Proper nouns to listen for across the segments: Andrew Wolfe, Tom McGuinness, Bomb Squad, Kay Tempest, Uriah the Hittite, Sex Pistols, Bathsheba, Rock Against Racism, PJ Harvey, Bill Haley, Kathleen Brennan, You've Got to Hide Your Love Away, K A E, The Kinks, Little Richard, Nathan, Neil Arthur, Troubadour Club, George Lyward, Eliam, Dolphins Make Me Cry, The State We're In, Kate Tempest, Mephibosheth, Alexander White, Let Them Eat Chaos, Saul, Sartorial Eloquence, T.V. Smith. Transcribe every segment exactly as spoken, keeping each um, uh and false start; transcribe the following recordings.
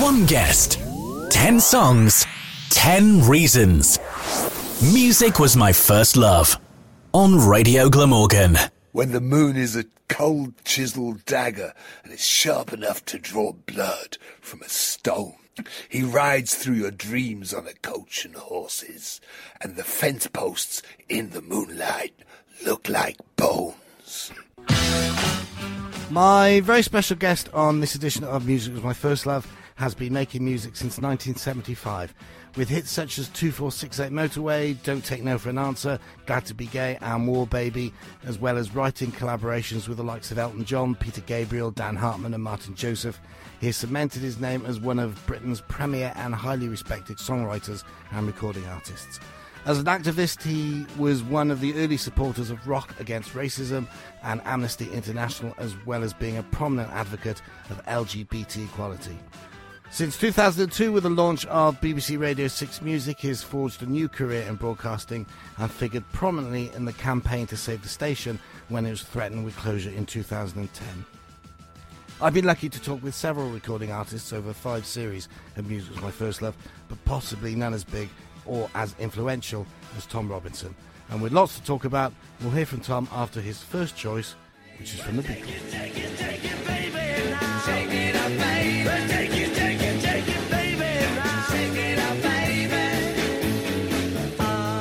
One guest, ten songs, ten reasons. Music was my first love. On Radio Glamorgan. When the moon is a cold chiseled dagger and it's sharp enough to draw blood from a stone. He rides through your dreams on a coach and horses, and the fence posts in the moonlight look like bones. My very special guest on this edition of Music Was My First Love has been making music since nineteen seventy-five, with hits such as two four six eight Motorway, Don't Take No For An Answer, Glad To Be Gay and War Baby, as well as writing collaborations with the likes of Elton John, Peter Gabriel, Dan Hartman and Martin Joseph. He has cemented his name as one of Britain's premier and highly respected songwriters and recording artists. As an activist, he was one of the early supporters of Rock Against Racism and Amnesty International, as well as being a prominent advocate of L G B T equality. Since two thousand two, with the launch of B B C Radio six Music, he has forged a new career in broadcasting and figured prominently in the campaign to save the station when it was threatened with closure in two thousand ten. I've been lucky to talk with several recording artists over five series of Music Was My First Love, but possibly none as big or as influential as Tom Robinson. And with lots to talk about, we'll hear from Tom after his first choice, which is from the Beatles. Take it, take it, take it, baby, now. Take it up, baby. Take it, take it, take it, baby, now. Take it up, baby. Ah.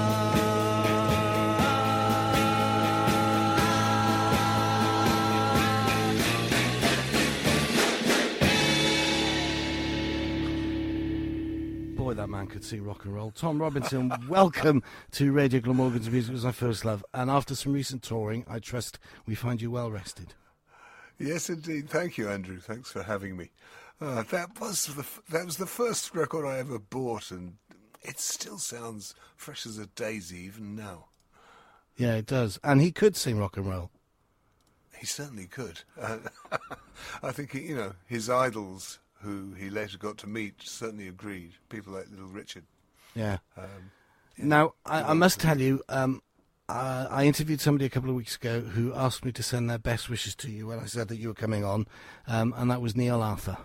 Boy, that man could sing rock and roll. Tom Robinson, welcome to Radio Glamorgan's Music Was My First Love. And after some recent touring, I trust we find you well rested. Yes, indeed. Thank you, Andrew. Thanks for having me. Uh, that was the f- that was the first record I ever bought, and it still sounds fresh as a daisy even now. Yeah, it does. And he could sing rock and roll. He certainly could. Uh, I think, he, you know, his idols, who he later got to meet, certainly agreed. People like Little Richard. Yeah. Um, yeah. Now, I, I must tell you... Um, Uh, I interviewed somebody a couple of weeks ago who asked me to send their best wishes to you when I said that you were coming on, um, and that was Neil Arthur.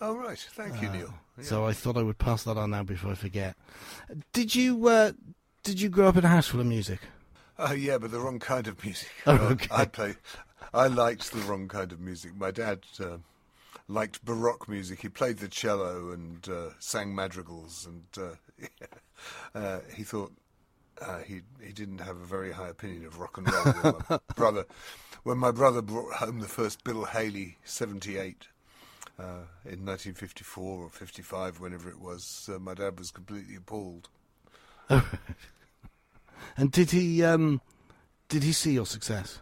Oh, right. Thank you, uh, Neil. Yeah. So I thought I would pass that on now before I forget. Did you uh, did you grow up in a house full of music? Oh, uh, yeah, but the wrong kind of music. Oh, okay. I, I, play, I liked the wrong kind of music. My dad uh, liked Baroque music. He played the cello and uh, sang madrigals, and uh, uh, he thought... Uh, he he didn't have a very high opinion of rock and roll. When my brother, when my brother brought home the first Bill Haley seventy-eight uh, in nineteen fifty-four or fifty-five, whenever it was, uh, my dad was completely appalled. Oh. And did he um, did he see your success?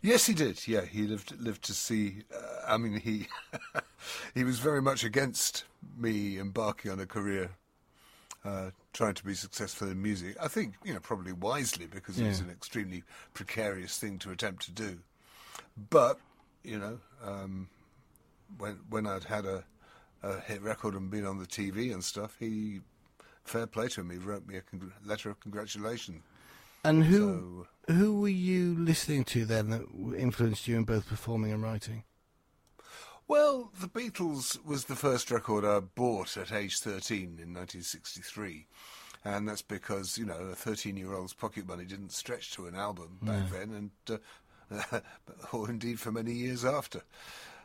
Yes, he did. Yeah, he lived lived to see. Uh, I mean, he he was very much against me embarking on a career. Uh, trying to be successful in music, I think, you know, probably wisely, because yeah. It's an extremely precarious thing to attempt to do. But, you know, um, when when I'd had a, a hit record and been on the T V and stuff, he, fair play to him, he wrote me a con- letter of congratulation. And who so, who were you listening to then that influenced you in both performing and writing? Well, The Beatles was the first record I bought at age thirteen in nineteen sixty-three. And that's because, you know, a thirteen-year-old's pocket money didn't stretch to an album back no. then, and uh, or indeed for many years after.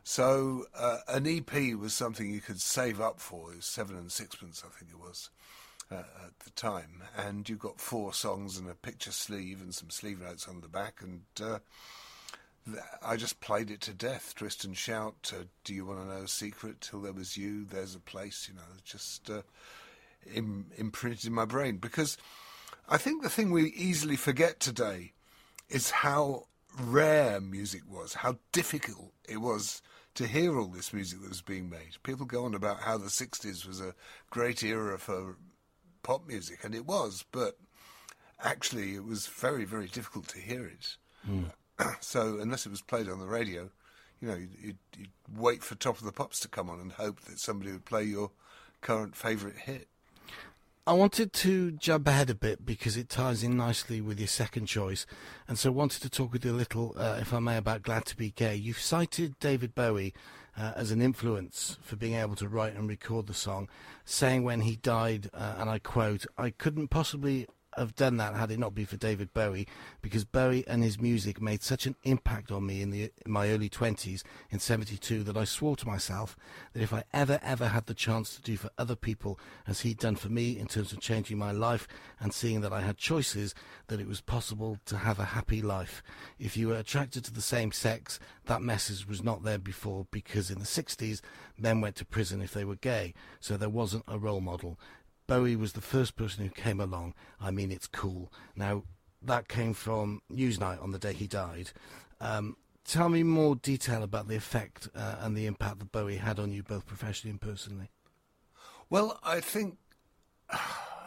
So uh, an E P was something you could save up for. It was seven and sixpence, I think it was, uh, at the time. And you got four songs and a picture sleeve and some sleeve notes on the back, and... Uh, I just played it to death, Twist and Shout, uh, Do You Want to Know a Secret, Till There Was You, There's a Place, you know, just uh, im- imprinted in my brain. Because I think the thing we easily forget today is how rare music was, how difficult it was to hear all this music that was being made. People go on about how the sixties was a great era for pop music, and it was, but actually it was very, very difficult to hear it. Mm. So unless it was played on the radio, you know, you'd, you'd, you'd wait for Top of the Pops to come on and hope that somebody would play your current favourite hit. I wanted to jump ahead a bit because it ties in nicely with your second choice, and so wanted to talk with you a little, uh, if I may, about Glad to Be Gay. You've cited David Bowie uh, as an influence for being able to write and record the song, saying when he died, uh, and I quote, "I couldn't possibly have done that had it not been for David Bowie, because Bowie and his music made such an impact on me in, the, in my early twenties in seventy-two that I swore to myself that if I ever ever had the chance to do for other people as he'd done for me in terms of changing my life and seeing that I had choices, that it was possible to have a happy life. If you were attracted to the same sex, that message was not there before, because in the sixties men went to prison if they were gay, so there wasn't a role model. Bowie was the first person who came along. I mean, it's cool." Now, that came from Newsnight on the day he died. Um, tell me more detail about the effect uh, and the impact that Bowie had on you, both professionally and personally. Well, I think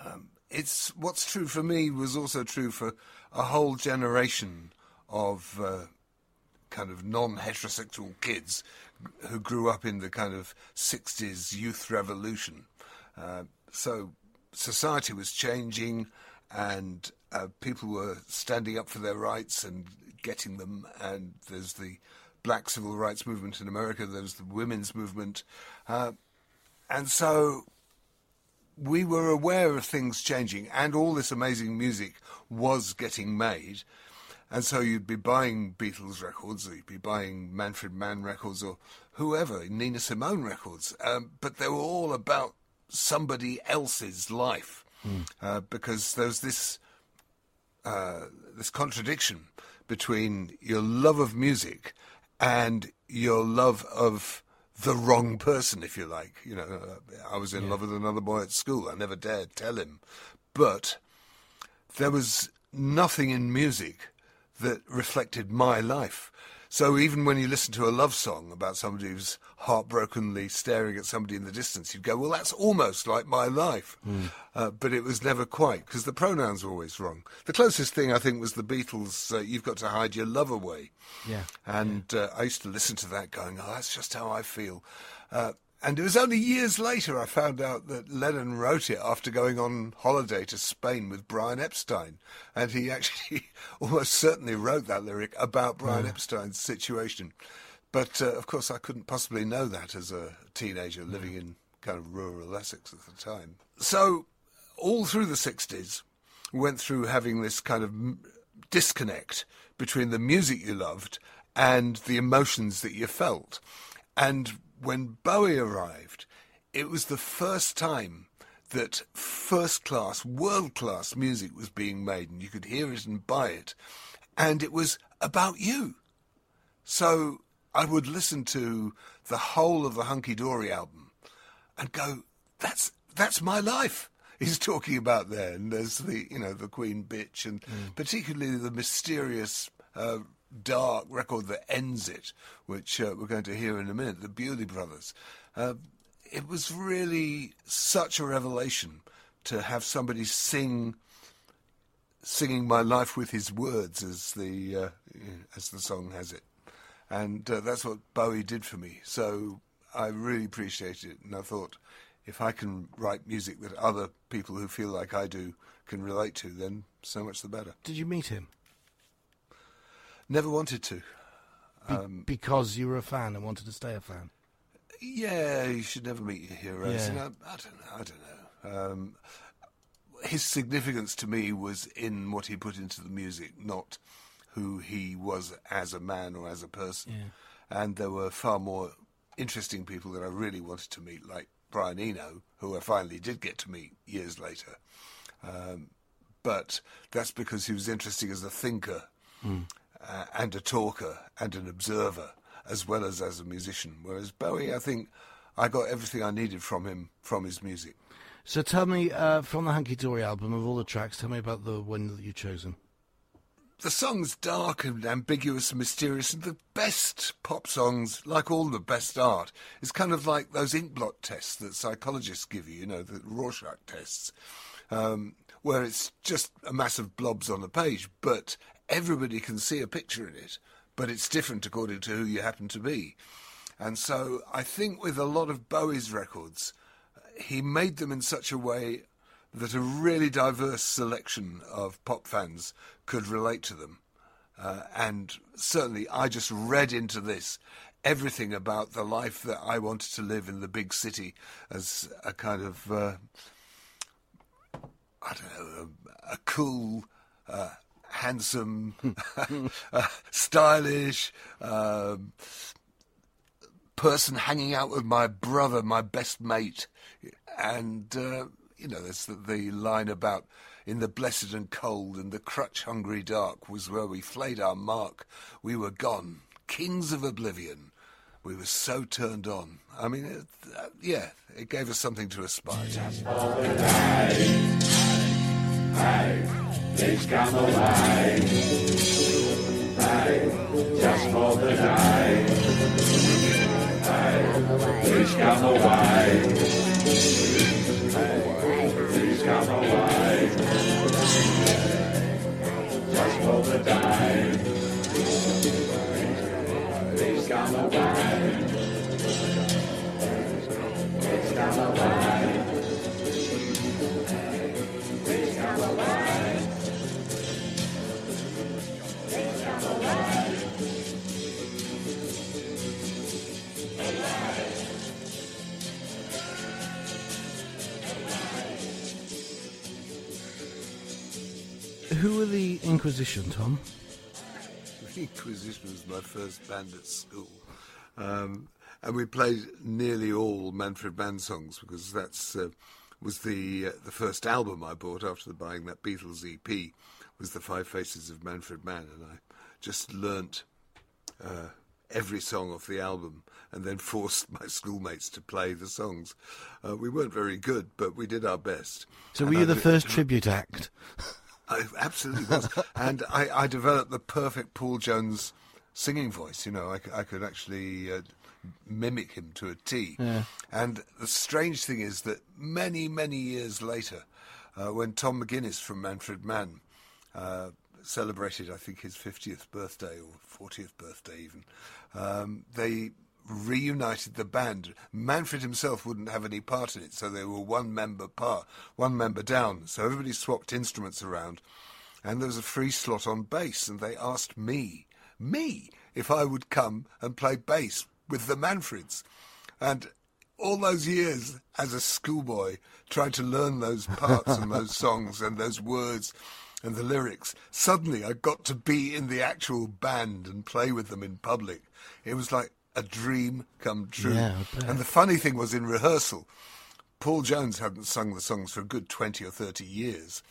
um, it's what's true for me was also true for a whole generation of uh, kind of non-heterosexual kids who grew up in the kind of sixties youth revolution. Uh, So society was changing, and uh, people were standing up for their rights and getting them. And there's the black civil rights movement in America. There's the women's movement. Uh, and so we were aware of things changing, and all this amazing music was getting made. And so you'd be buying Beatles records, or you'd be buying Manfred Mann records, or whoever, Nina Simone records. Um, but they were all about somebody else's life, mm. uh, because there's this uh, this contradiction between your love of music and your love of the wrong person, if you like. You know, I was in yeah. love with another boy at school. I never dared tell him, but there was nothing in music that reflected my life. So even when you listen to a love song about somebody who's heartbrokenly staring at somebody in the distance, you'd go, well, that's almost like my life. Mm. Uh, but it was never quite, because the pronouns were always wrong. The closest thing, I think, was the Beatles' uh, You've Got to Hide Your Love Away. Yeah. And yeah. Uh, I used to listen to that going, oh, that's just how I feel. Uh, and it was only years later I found out that Lennon wrote it after going on holiday to Spain with Brian Epstein. And he actually almost certainly wrote that lyric about Brian yeah. Epstein's situation. But, uh, of course, I couldn't possibly know that as a teenager living in kind of rural Essex at the time. So all through the sixties, we went through having this kind of disconnect between the music you loved and the emotions that you felt. And when Bowie arrived, it was the first time that first-class, world-class music was being made, and you could hear it and buy it. And it was about you. So I would listen to the whole of the Hunky Dory album and go, that's that's my life he's talking about there. And there's the, you know, the Queen Bitch, and mm. particularly the mysterious uh, dark record that ends it, which uh, we're going to hear in a minute, the Bewley Brothers. Uh, it was really such a revelation to have somebody sing, singing my life with his words, as the uh, as the song has it. And uh, that's what Bowie did for me. So I really appreciated it, and I thought, if I can write music that other people who feel like I do can relate to, then so much the better. Did you meet him? Never wanted to. Be- um, because you were a fan and wanted to stay a fan? Yeah, you should never meet your heroes. Yeah. You know, I don't know. I don't know. Um, his significance to me was in what he put into the music, not who he was as a man or as a person. Yeah. And there were far more interesting people that I really wanted to meet, like Brian Eno, who I finally did get to meet years later. Um, but that's because he was interesting as a thinker mm. uh, and a talker and an observer, as well as as a musician. Whereas Bowie, I think I got everything I needed from him, from his music. So tell me, uh, from the Hunky Dory album, of all the tracks, tell me about the one that you've chosen. The song's dark and ambiguous and mysterious, and the best pop songs, like all the best art, is kind of like those inkblot tests that psychologists give you, you know, the Rorschach tests, um, where it's just a mass of blobs on a page, but everybody can see a picture in it, but it's different according to who you happen to be. And so I think with a lot of Bowie's records, he made them in such a way that a really diverse selection of pop fans could relate to them. Uh, and certainly I just read into this everything about the life that I wanted to live in the big city as a kind of, uh, I don't know, a, a cool, uh, handsome, uh, stylish um, person hanging out with my brother, my best mate. And, uh, you know, there's the, the line about in the blessed and cold and the crutch-hungry dark was where we flayed our mark. We were gone, kings of oblivion. We were so turned on. I mean, it, uh, yeah, it gave us something to aspire to. Hey, hey, things come alive. Hey, just for the night. Hey, things come alive. Hey, things come alive. Just for the night. Come away. It's come away. It's come away. It's come away. Who were the Inquisition, Tom? Inquisition was my first band at school, um, and we played nearly all Manfred Mann songs because that's uh, was the uh, the first album I bought after buying that Beatles E P was the Five Faces of Manfred Mann, and I just learnt uh, every song off the album and then forced my schoolmates to play the songs. Uh, we weren't very good, but we did our best. So were and you I the first tribute act? I absolutely was. And I, I developed the perfect Paul Jones singing voice. You know, I, I could actually uh, mimic him to a T. Yeah. And the strange thing is that many, many years later, uh, when Tom McGuinness from Manfred Mann uh, celebrated, I think, his fiftieth birthday or fortieth birthday even, um, they reunited the band. Manfred himself wouldn't have any part in it, so they were one member par, one member down. So everybody swapped instruments around, and there was a free slot on bass, and they asked me, me, if I would come and play bass with the Manfreds. And all those years as a schoolboy trying to learn those parts and those songs and those words and the lyrics, suddenly I got to be in the actual band and play with them in public. It was like a dream come true. Yeah, and the funny thing was, in rehearsal, Paul Jones hadn't sung the songs for a good twenty or thirty years,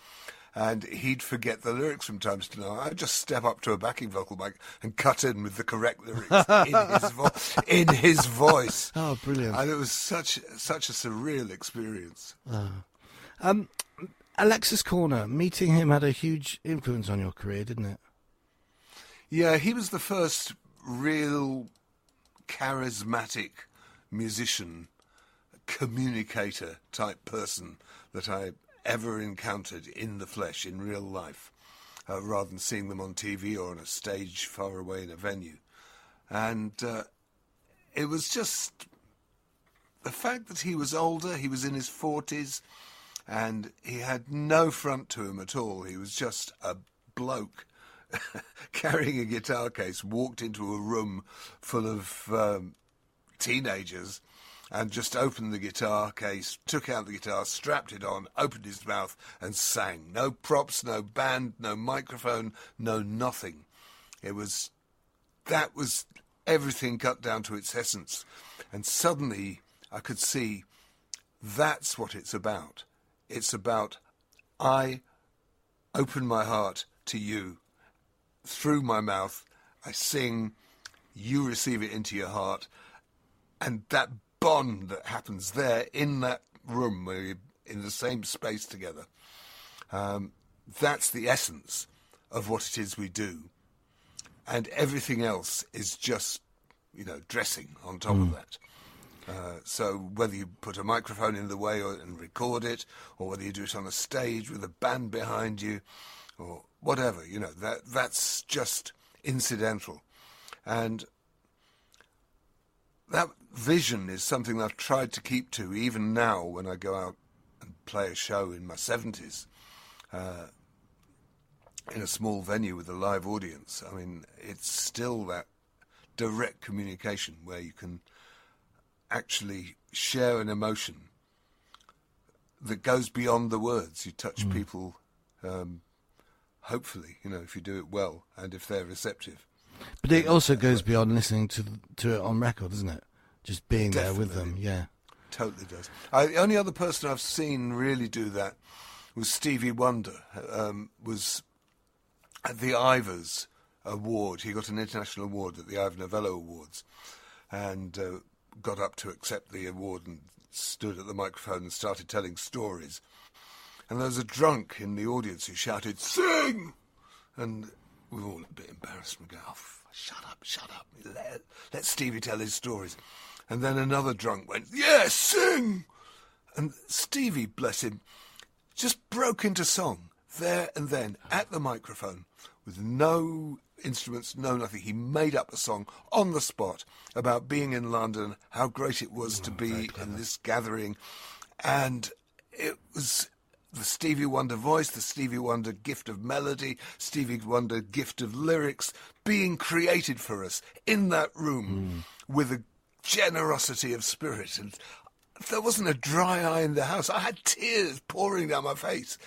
and he'd forget the lyrics from time to time. I'd just step up to a backing vocal mic and cut in with the correct lyrics in his voice. In his voice. Oh, brilliant. And it was such such a surreal experience. Oh. Um, Alexis Corner, meeting him had a huge influence on your career, didn't it? Yeah, he was the first real charismatic musician, communicator type person that I ever encountered in the flesh, in real life, uh, rather than seeing them on T V or on a stage far away in a venue. And uh, it was just the fact that he was older, he was in his forties, and he had no front to him at all. He was just a bloke carrying a guitar case, walked into a room full of um, teenagers and just opened the guitar case, took out the guitar, strapped it on, opened his mouth and sang. No props, no band, no microphone, no nothing. It was, that was everything cut down to its essence. And suddenly I could see that's what it's about. It's about I open my heart to you. Through my mouth, I sing, you receive it into your heart, and that bond that happens there in that room, where you're in the same space together, um, that's the essence of what it is we do. And everything else is just, you know, dressing on top mm. of that. Uh, so whether you put a microphone in the way or, and record it, or whether you do it on a stage with a band behind you, or whatever, you know, that that's just incidental. And that vision is something that I've tried to keep to even now when I go out and play a show in my seventies uh, in a small venue with a live audience. I mean, it's still that direct communication where you can actually share an emotion that goes beyond the words. You touch mm. people, um, hopefully, you know, if you do it well and if they're receptive. But it also goes beyond listening to to it on record, doesn't it? Just being Definitely. there with them, yeah. Totally does. I, the only other person I've seen really do that was Stevie Wonder. Um, was at the Ivors Award. He got an international award at the Ivor Novello Awards and uh, got up to accept the award and stood at the microphone and started telling stories. And there was a drunk in the audience who shouted, "Sing!" And we were all a bit embarrassed and go, "Oh, shut up, shut up. Let, let Stevie tell his stories." And then another drunk went, "Yes, yeah, sing!" And Stevie, bless him, just broke into song there and then at the microphone with no instruments, no nothing. He made up a song on the spot about being in London, how great it was oh, to be in this gathering. And it was the Stevie Wonder voice, the Stevie Wonder gift of melody, Stevie Wonder gift of lyrics being created for us in that room mm. with a generosity of spirit. And there wasn't a dry eye in the house. I had tears pouring down my face,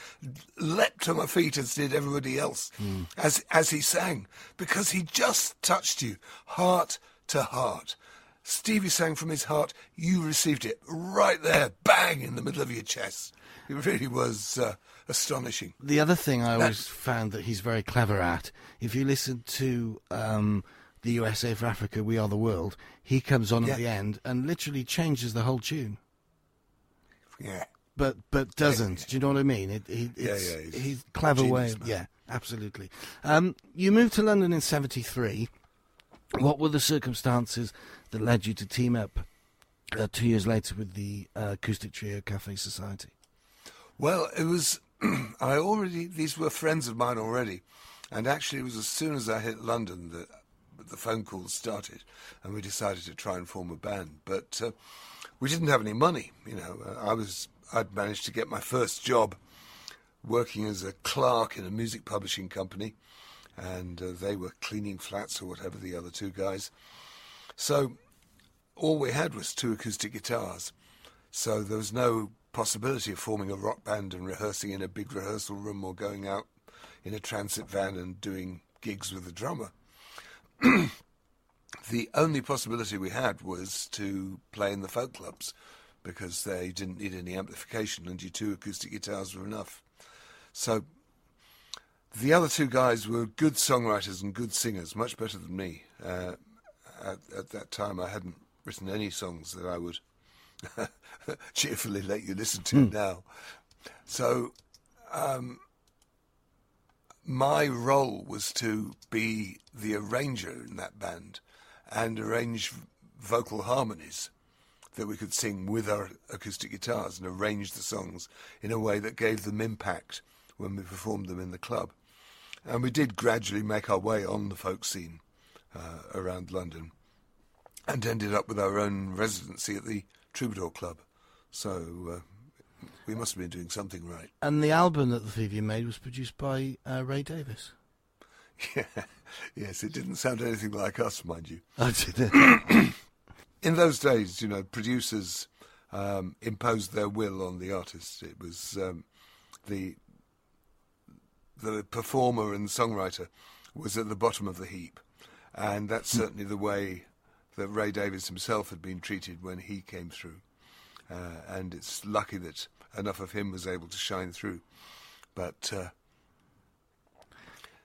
leapt to my feet as did everybody else mm. as, as he sang, because he just touched you heart to heart. Stevie sang from his heart. You received it right there, bang, in the middle of your chest. It really was uh, astonishing. The other thing I always That's... found that he's very clever at, if you listen to um, the U S A for Africa, We Are the World, he comes on yeah. at the end and literally changes the whole tune. Yeah. But but doesn't. Yeah, yeah. Do you know what I mean? It, it, it's, yeah, yeah. He's, he's clever way. Of, yeah, absolutely. Um, you moved to London in seventy-three. What were the circumstances that led you to team up uh, two years later with the uh, acoustic trio Café Society? Well, it was, I already, these were friends of mine already. And actually it was as soon as I hit London that the phone calls started and we decided to try and form a band. But uh, we didn't have any money, you know. I was, I'd managed to get my first job working as a clerk in a music publishing company. And uh, they were cleaning flats or whatever, the other two guys. So all we had was two acoustic guitars. So there was no possibility of forming a rock band and rehearsing in a big rehearsal room or going out in a transit van and doing gigs with a drummer. The only possibility we had was to play in the folk clubs because they didn't need any amplification and your two acoustic guitars were enough. So the other two guys were good songwriters and good singers, much better than me. Uh, at, at that time, I hadn't written any songs that I would cheerfully let you listen to mm. now. So um, my role was to be the arranger in that band and arrange vocal harmonies that we could sing with our acoustic guitars and arrange the songs in a way that gave them impact when we performed them in the club. And we did gradually make our way on the folk scene uh, around London and ended up with our own residency at the Troubadour Club. So uh, we must have been doing something right. And the album that the three of you made was produced by uh, Ray Davis. Yeah. Yes, it didn't sound anything like us, mind you. I didn't. In those days, you know, producers um, imposed their will on the artist. It was um, the... the performer and songwriter was at the bottom of the heap. And that's certainly the way that Ray Davis himself had been treated when he came through. Uh, and it's lucky that enough of him was able to shine through. But uh,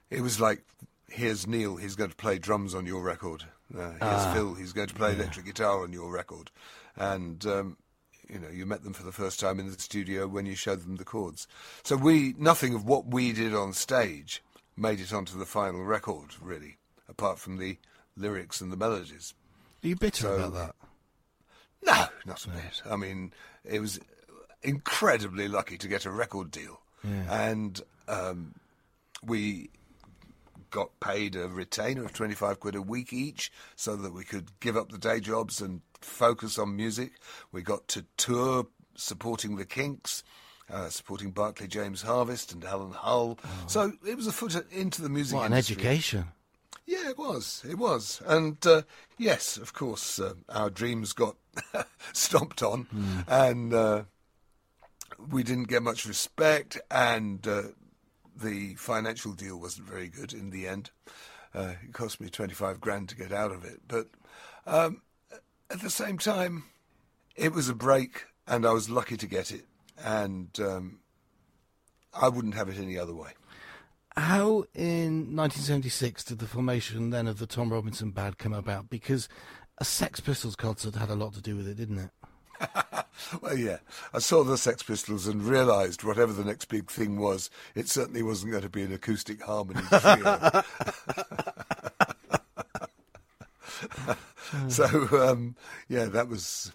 it was like, here's Neil, he's going to play drums on your record. Uh, here's uh, Phil, he's going to play yeah. electric guitar on your record. And Um, you know, you met them for the first time in the studio when you showed them the chords. So we, nothing of what we did on stage made it onto the final record, really, apart from the lyrics and the melodies. Are you bitter so, about that? No, not a no. bit. I mean, it was incredibly lucky to get a record deal. Yeah. And um, we got paid a retainer of twenty-five quid a week each so that we could give up the day jobs and focus on music. We got to tour supporting the Kinks, uh, supporting Barclay James Harvest and Alan Hull. Oh. So it was a foot into the music what industry. What an education. Yeah, it was. It was. And, uh, yes, of course, uh, our dreams got stomped on mm. and uh, we didn't get much respect, and uh, the financial deal wasn't very good in the end. Uh, it cost me twenty-five grand to get out of it. But um, at the same time, it was a break and I was lucky to get it. And um, I wouldn't have it any other way. How in nineteen seventy-six did the formation then of the Tom Robinson Band come about? Because a Sex Pistols concert had a lot to do with it, didn't it? Well, yeah. I saw the Sex Pistols and realised whatever the next big thing was, it certainly wasn't going to be an acoustic harmony trio. So, um, yeah, that was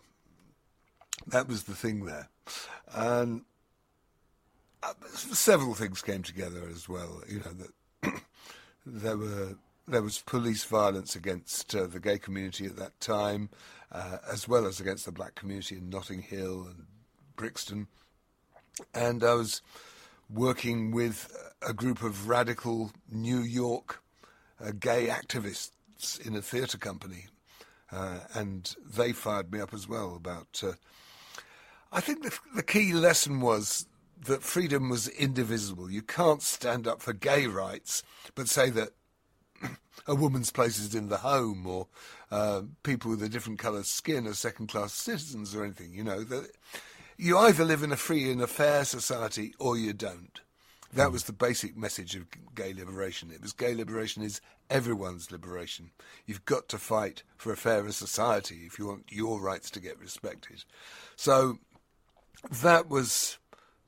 that was the thing there. And uh, several things came together as well. You know, that there were there was police violence against uh, the gay community at that time, uh, as well as against the black community in Notting Hill and Brixton. And I was working with a group of radical New York uh, gay activists in a theatre company, uh, and they fired me up as well about... Uh, I think the, the key lesson was that freedom was indivisible. You can't stand up for gay rights but say that a woman's place is in the home, or uh, people with a different coloured skin are second-class citizens or anything. You know, that you either live in a free and a fair society or you don't. That was the basic message of gay liberation. It was gay liberation is everyone's liberation. You've got to fight for a fairer society if you want your rights to get respected. So that was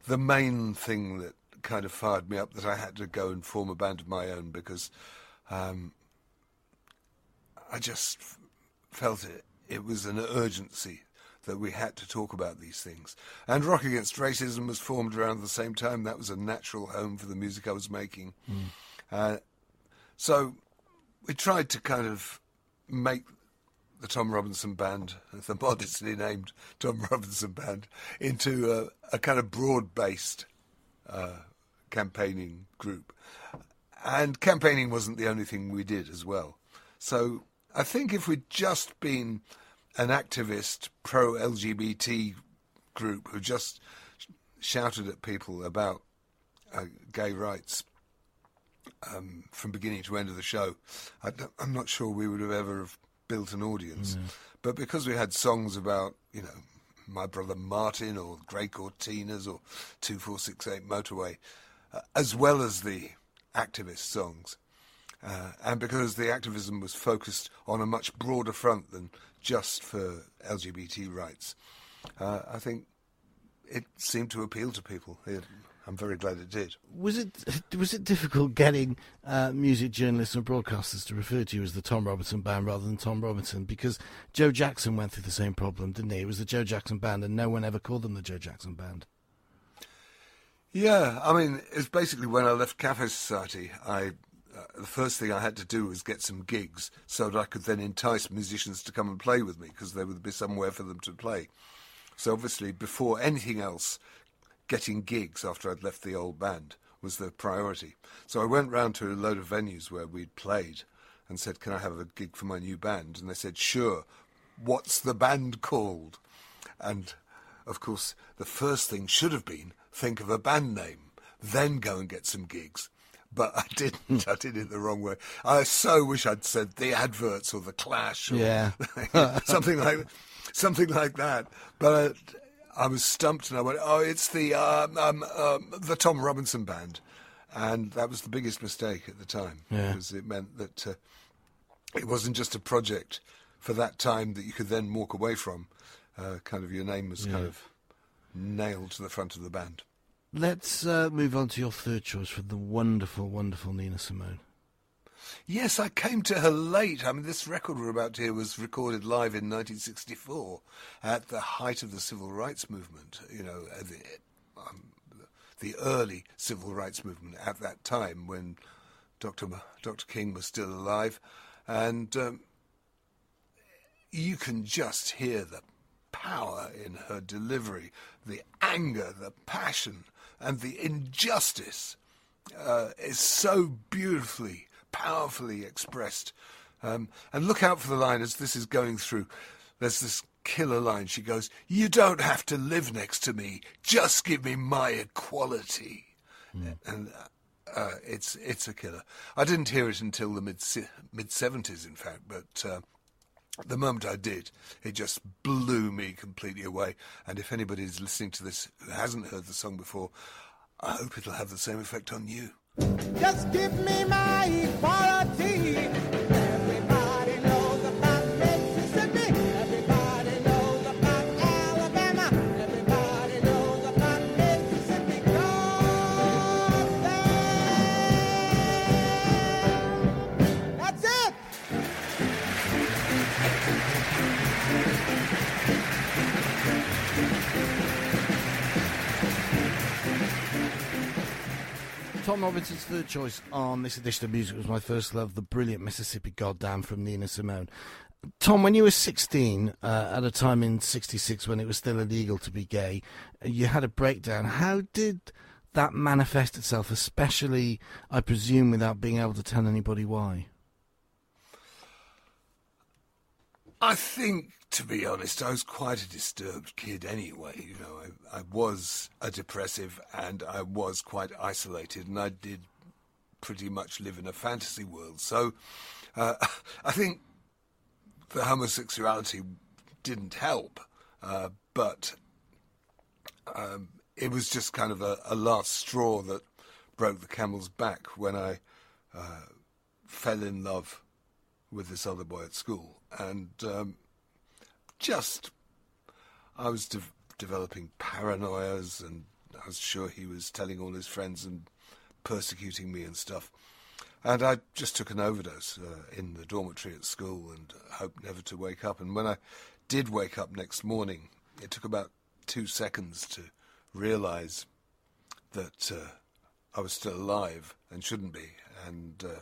the main thing that kind of fired me up, that I had to go and form a band of my own, because um, I just felt it. It was an urgency that we had to talk about these things. And Rock Against Racism was formed around the same time. That was a natural home for the music I was making. Mm. Uh, so we tried to kind of make the Tom Robinson Band, the modestly named Tom Robinson Band, into a, a kind of broad-based uh, campaigning group. And campaigning wasn't the only thing we did as well. So I think if we'd just been an activist pro-L G B T group who just sh- shouted at people about uh, gay rights um, from beginning to end of the show, I don't, I'm not sure we would have ever have built an audience. Mm. But because we had songs about, you know, My Brother Martin or Grey Cortinas or two four six eight Motorway, uh, as well as the activist songs, uh, and because the activism was focused on a much broader front than just for L G B T rights, uh, I think it seemed to appeal to people. It, I'm very glad it did. Was it was it difficult getting uh, music journalists and broadcasters to refer to you as the Tom Robinson Band rather than Tom Robinson? Because Joe Jackson went through the same problem, didn't he? It was the Joe Jackson Band, and no one ever called them the Joe Jackson Band. Yeah, I mean, it's basically when I left Café Society, I... Uh, the first thing I had to do was get some gigs so that I could then entice musicians to come and play with me, because there would be somewhere for them to play. So obviously, before anything else, getting gigs after I'd left the old band was the priority. So I went round to a load of venues where we'd played and said, can I have a gig for my new band? And they said, sure, what's the band called? And, of course, the first thing should have been, think of a band name, then go and get some gigs. But I didn't. I did it the wrong way. I so wish I'd said The Adverts or The Clash or yeah. something like something like that. But I, I was stumped, and I went, "Oh, it's the um, um, um, the Tom Robinson Band," and that was the biggest mistake at the time, yeah. because it meant that uh, it wasn't just a project for that time that you could then walk away from. Uh, kind of your name was yeah. kind of nailed to the front of the band. Let's uh, move on to your third choice from the wonderful, wonderful Nina Simone. Yes, I came to her late. I mean, this record we're about to hear was recorded live in nineteen sixty-four at the height of the civil rights movement, you know, the, um, the early civil rights movement at that time when Doctor Doctor King was still alive. And um, you can just hear the power in her delivery, the anger, the passion, and the injustice uh, is so beautifully powerfully expressed. Um, and look out for the line as this is going through. There's this killer line. She goes, "You don't have to live next to me. Just give me my equality." Mm. And uh, it's it's a killer. I didn't hear it until the mid mid seventies, in fact, but uh, the moment I did, it just blew me completely away. And if anybody's listening to this who hasn't heard the song before, I hope it'll have the same effect on you. Just give me my equality. Tom Robinson's third choice on this edition of Music Was My First Love, the brilliant Mississippi Goddamn from Nina Simone. Tom, when you were sixteen, uh, at a time in sixty-six when it was still illegal to be gay, you had a breakdown. How did that manifest itself, especially, I presume, without being able to tell anybody why? I think, to be honest, I was quite a disturbed kid anyway. You know, I, I was a depressive and I was quite isolated and I did pretty much live in a fantasy world. So uh, I think the homosexuality didn't help, uh, but um, it was just kind of a, a last straw that broke the camel's back when I uh, fell in love with this other boy at school. And um, just, I was de- developing paranoias, and I was sure he was telling all his friends and persecuting me and stuff. And I just took an overdose uh, in the dormitory at school and hoped never to wake up. And when I did wake up next morning, it took about two seconds to realise that uh, I was still alive and shouldn't be. And Uh,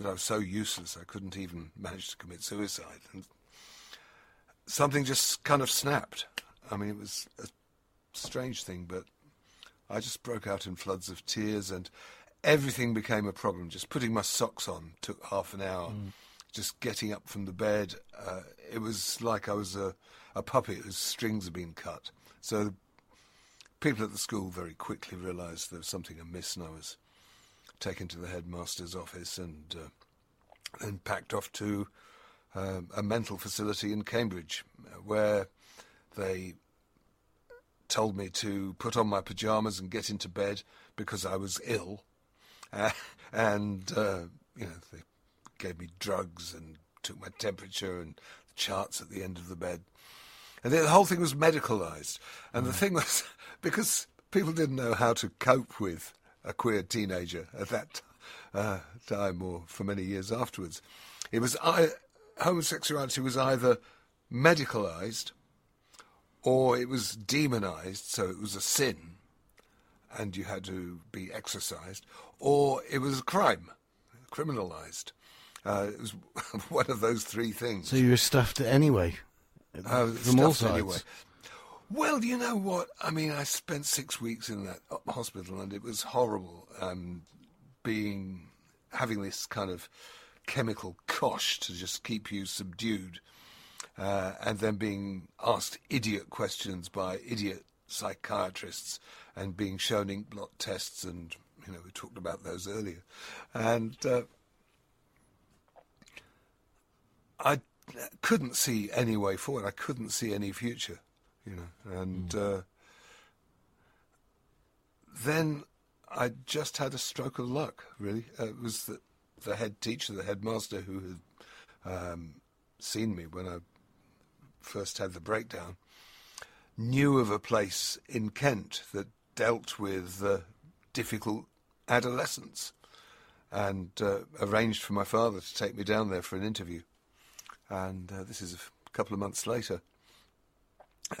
that I was so useless I couldn't even manage to commit suicide. And something just kind of snapped. I mean, it was a strange thing, but I just broke out in floods of tears and everything became a problem. Just putting my socks on took half an hour. Mm. Just getting up from the bed. Uh, it was like I was a, a puppet whose strings had been cut. So people at the school very quickly realised there was something amiss and I was taken to the headmaster's office and uh, and packed off to uh, a mental facility in Cambridge where they told me to put on my pyjamas and get into bed because I was ill. Uh, and, uh, you know, they gave me drugs and took my temperature and charts at the end of the bed. And the whole thing was medicalised. And mm. the thing was, because people didn't know how to cope with a queer teenager at that uh, time or for many years afterwards. It was I, homosexuality was either medicalised or it was demonised, so it was a sin and you had to be exorcised, or it was a crime, criminalised. Uh, it was one of those three things. So you were stuffed anyway, uh, from all sides. Anyway. Well, you know what? I mean, I spent six weeks in that hospital and it was horrible um, being, having this kind of chemical kosh to just keep you subdued uh, and then being asked idiot questions by idiot psychiatrists and being shown ink blot tests and, you know, we talked about those earlier. And uh, I couldn't see any way forward. I couldn't see any future. You know, and uh, then I just had a stroke of luck, really. Uh, it was the, the head teacher, the headmaster, who had um, seen me when I first had the breakdown, knew of a place in Kent that dealt with uh, difficult adolescents and uh, arranged for my father to take me down there for an interview. And uh, this is a couple of months later.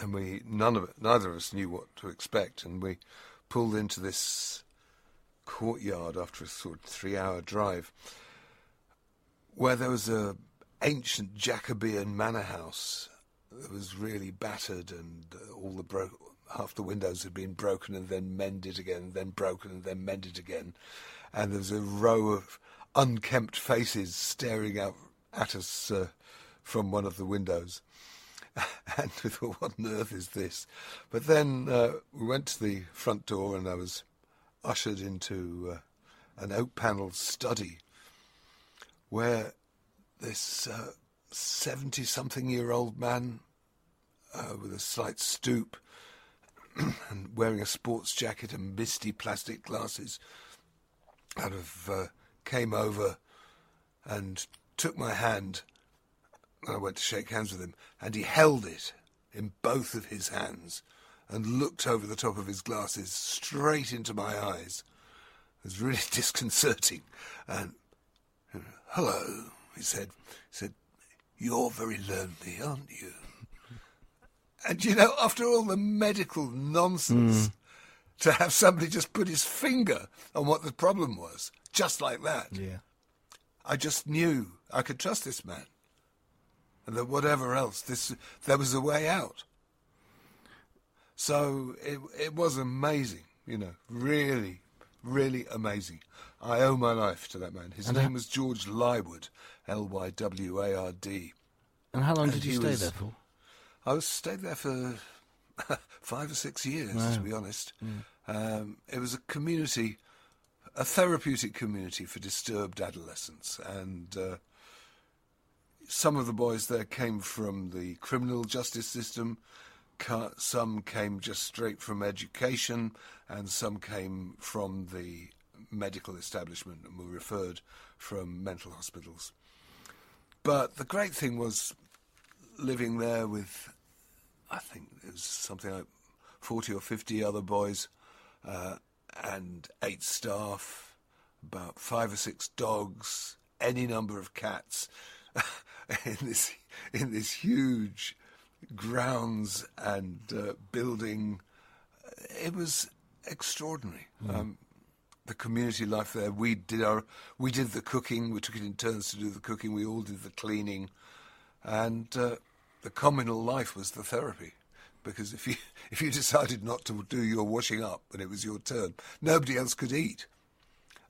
And we none of neither of us knew what to expect, and we pulled into this courtyard after a sort of three-hour drive, where there was a ancient Jacobean manor house that was really battered, and all the bro- half the windows had been broken and then mended again, and then broken and then mended again, and there was a row of unkempt faces staring out at us uh, from one of the windows. And we thought, what on earth is this? But then uh, we went to the front door and I was ushered into uh, an oak-panelled study where this seventy-something-year-old man uh, with a slight stoop and wearing a sports jacket and misty plastic glasses kind of uh, came over and took my hand. I went to shake hands with him, and he held it in both of his hands and looked over the top of his glasses straight into my eyes. It was really disconcerting. And, hello, he said. He said, you're very lonely, aren't you? And, you know, after all the medical nonsense, mm. to have somebody just put his finger on what the problem was, just like that. Yeah. I just knew I could trust this man. And that whatever else, this there was a way out. So it it was amazing, you know, really, really amazing. I owe my life to that man. His and name I... was George Lyward, L Y W A R D. And how long and did you stay was, there for? I was stayed there for five or six years, wow. to be honest. Mm. Um, it was a community, a therapeutic community for disturbed adolescents, and... Uh, Some of the boys there came from the criminal justice system, some came just straight from education, and some came from the medical establishment and were referred from mental hospitals. But the great thing was living there with, I think it was something like forty or fifty other boys uh, and eight staff, about five or six dogs, any number of cats... In this, in this huge grounds and uh, building, it was extraordinary. Mm. Um, the community life there. We did our, we did the cooking. We took it in turns to do the cooking. We all did the cleaning, and uh, the communal life was the therapy. Because if you if you decided not to do your washing up when it was your turn, nobody else could eat,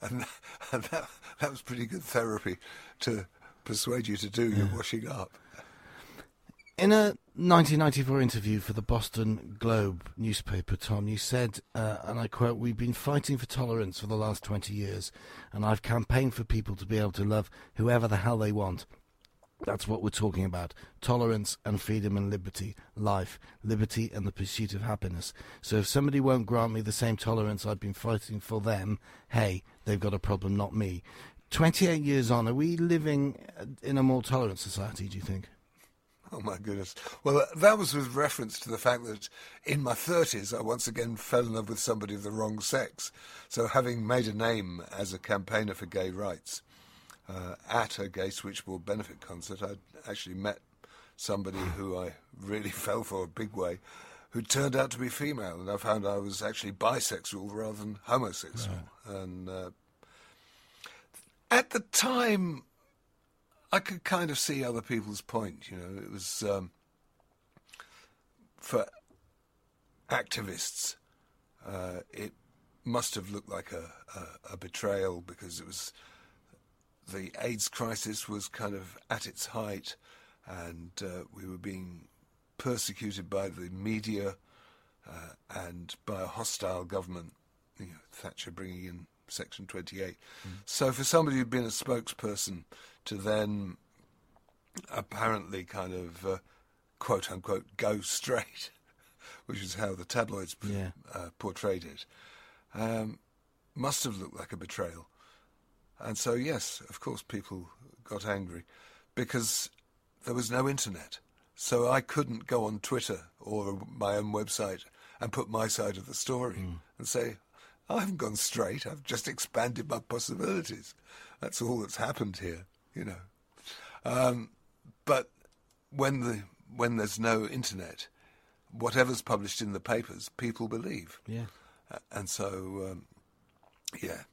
and and that that was pretty good therapy to. Persuade you to do your yeah. washing up. In a nineteen ninety-four interview for the Boston Globe newspaper, Tom, you said, uh, and I quote, "We've been fighting for tolerance for the last twenty years, and I've campaigned for people to be able to love whoever the hell they want. That's what we're talking about. Tolerance and freedom and liberty, life, liberty and the pursuit of happiness. So if somebody won't grant me the same tolerance I've been fighting for them, hey, they've got a problem, not me." twenty-eight years on, are we living in a more tolerant society, do you think? Oh, my goodness. Well, that was with reference to the fact that in my thirties, I once again fell in love with somebody of the wrong sex. So having made a name as a campaigner for gay rights, uh, at a gay switchboard benefit concert, I actually met somebody who I really fell for a big way, who turned out to be female. And I found I was actually bisexual rather than homosexual. Right. And... Uh, At the time, I could kind of see other people's point, you know. It was, um, for activists, uh, it must have looked like a, a, a betrayal because it was, the AIDS crisis was kind of at its height and uh, we were being persecuted by the media uh, and by a hostile government, you know, Thatcher bringing in Section twenty-eight. Mm. So for somebody who'd been a spokesperson to then apparently kind of, uh, quote-unquote, go straight, which is how the tabloids yeah. uh, portrayed it, um, must have looked like a betrayal. And so, yes, of course, people got angry because there was no internet. So I couldn't go on Twitter or my own website and put my side of the story mm. and say, I haven't gone straight, I've just expanded my possibilities. That's all that's happened here, you know. Um, but when the when there's no internet, whatever's published in the papers, people believe. Yeah. Uh, and so, um, yeah.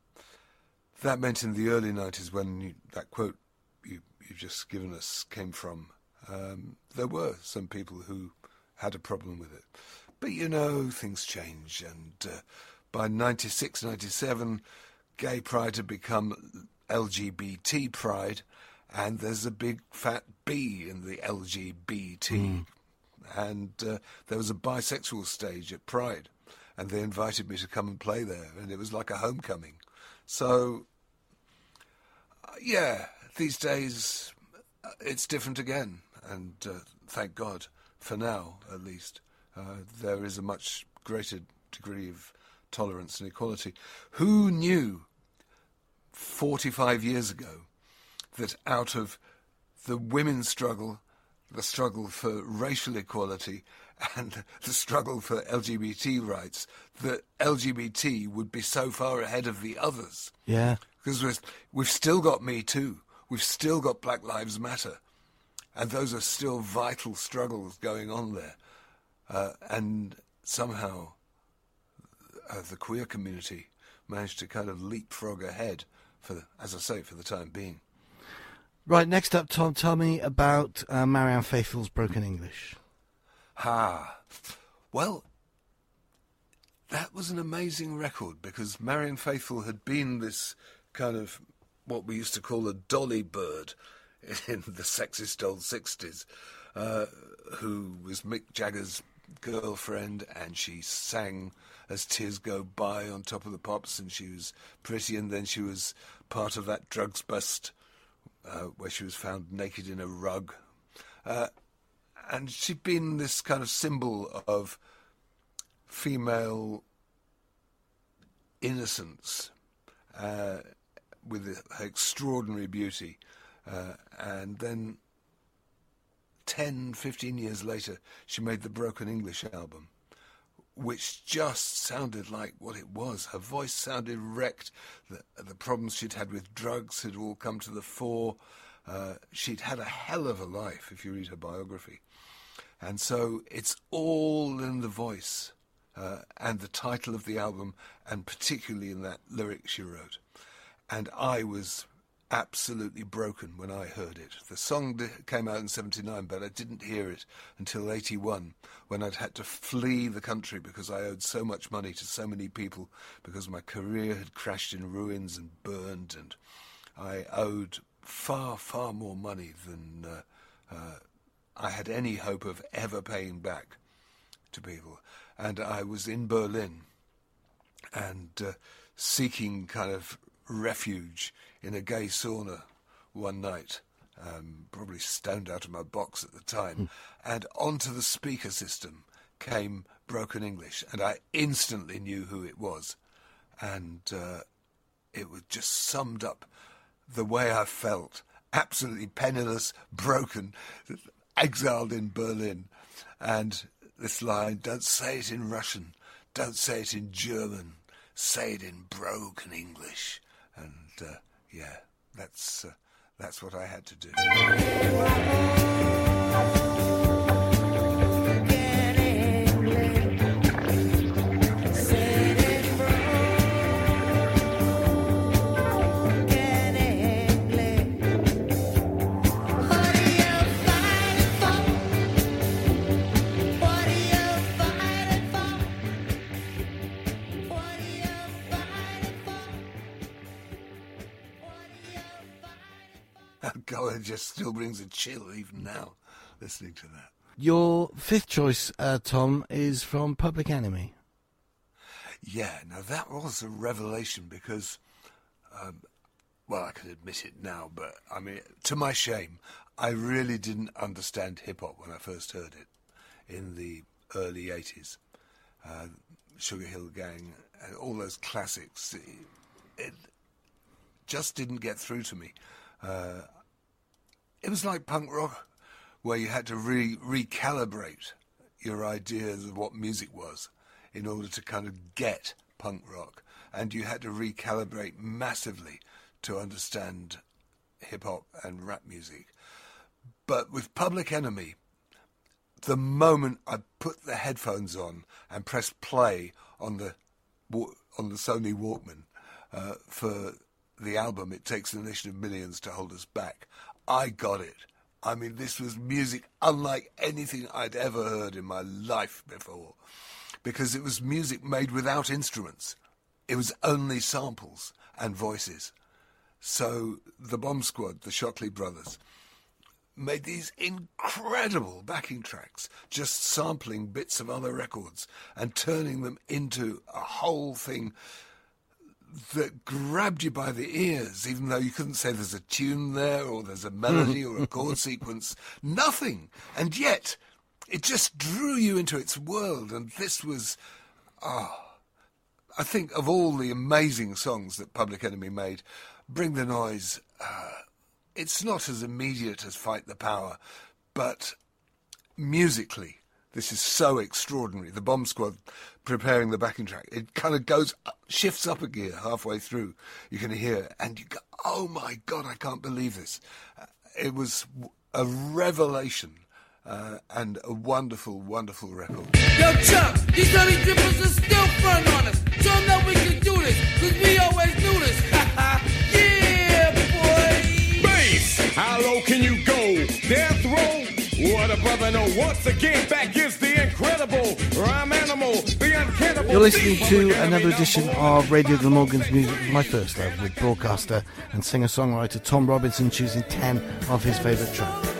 That meant in the early nineties when you, that quote you, you've just given us came from, um, there were some people who had a problem with it. But, you know, things change and... Uh, By ninety-six, ninety-seven, gay pride had become L G B T pride, and there's a big fat B in the L G B T. Mm. And uh, there was a bisexual stage at Pride, and they invited me to come and play there, and it was like a homecoming. So, uh, yeah, these days uh, it's different again, and uh, thank God, for now at least, uh, there is a much greater degree of tolerance and equality. Who knew forty-five years ago that out of the women's struggle, the struggle for racial equality and the struggle for L G B T rights, that L G B T would be so far ahead of the others? Yeah. Because we've still got Me Too. We've still got Black Lives Matter. And those are still vital struggles going on there. Uh, and somehow uh, the queer community managed to kind of leapfrog ahead, for the, as I say, for the time being. Right, next up, Tom, tell me about uh, Marianne Faithfull's Broken English. Ha. Well, that was an amazing record, because Marianne Faithfull had been this kind of what we used to call a dolly bird in the sexist old sixties, uh, who was Mick Jagger's girlfriend, and she sang As Tears Go By on Top of the Pops, and she was pretty, and then she was part of that drugs bust, Uh, where she was found naked in a rug. Uh, and she'd been this kind of symbol of female innocence uh, with her extraordinary beauty. Uh, and then ten, fifteen years later, she made the Broken English album, which just sounded like what it was. Her voice sounded wrecked. The, the problems she'd had with drugs had all come to the fore. Uh, she'd had a hell of a life, if you read her biography. And so it's all in the voice uh, and the title of the album, and particularly in that lyric she wrote. And I was absolutely broken when I heard it. The song came out in seventy-nine, but I didn't hear it until eighty-one, when I'd had to flee the country because I owed so much money to so many people, because my career had crashed in ruins and burned, and I owed far, far more money than uh, uh, I had any hope of ever paying back to people. And I was in Berlin and uh, seeking kind of refuge in a gay sauna one night, um, probably stoned out of my box at the time, mm. and onto the speaker system came Broken English, and I instantly knew who it was, and uh, it was just summed up the way I felt, absolutely penniless, broken, exiled in Berlin. And this line, don't say it in Russian, don't say it in German, say it in Broken English. And, uh, yeah, that's uh, that's what I had to do. God, it just still brings a chill even now, listening to that. Your fifth choice, uh, Tom, is from Public Enemy. Yeah, now that was a revelation because, um, well, I can admit it now, but, I mean, to my shame, I really didn't understand hip-hop when I first heard it in the early eighties. Uh, Sugar Hill Gang and all those classics, it, it just didn't get through to me. Uh, it was like punk rock, where you had to re- recalibrate your ideas of what music was in order to kind of get punk rock. And you had to recalibrate massively to understand hip-hop and rap music. But with Public Enemy, the moment I put the headphones on and pressed play on the on the Sony Walkman uh, for the album It Takes a Nation of Millions to Hold Us Back, I got it. I mean, this was music unlike anything I'd ever heard in my life before, because it was music made without instruments. It was only samples and voices. So the Bomb Squad, the Shockley Brothers, made these incredible backing tracks, just sampling bits of other records and turning them into a whole thing that grabbed you by the ears, even though you couldn't say there's a tune there or there's a melody or a chord sequence, nothing. And yet, it just drew you into its world, and this was, ah, oh, I think of all the amazing songs that Public Enemy made, Bring the Noise, uh, it's not as immediate as Fight the Power, but musically, this is so extraordinary. The Bomb Squad preparing the backing track, it kind of goes, up, shifts up a gear halfway through. You can hear, and you go, oh my God, I can't believe this. Uh, it was a revelation uh, and a wonderful, wonderful record. Yo, Chuck, these dirty drippers are still front on us. Show them that we can do this, because we always do this. Ha ha, yeah, boy. Bass, how low can you go? Death row. What a brother, no, once again, back is the incredible rhyme animal, the uncannibal. You're listening to another edition of Radio Glamorgan's Music My First Love with broadcaster and singer-songwriter Tom Robinson choosing ten of his favourite tracks.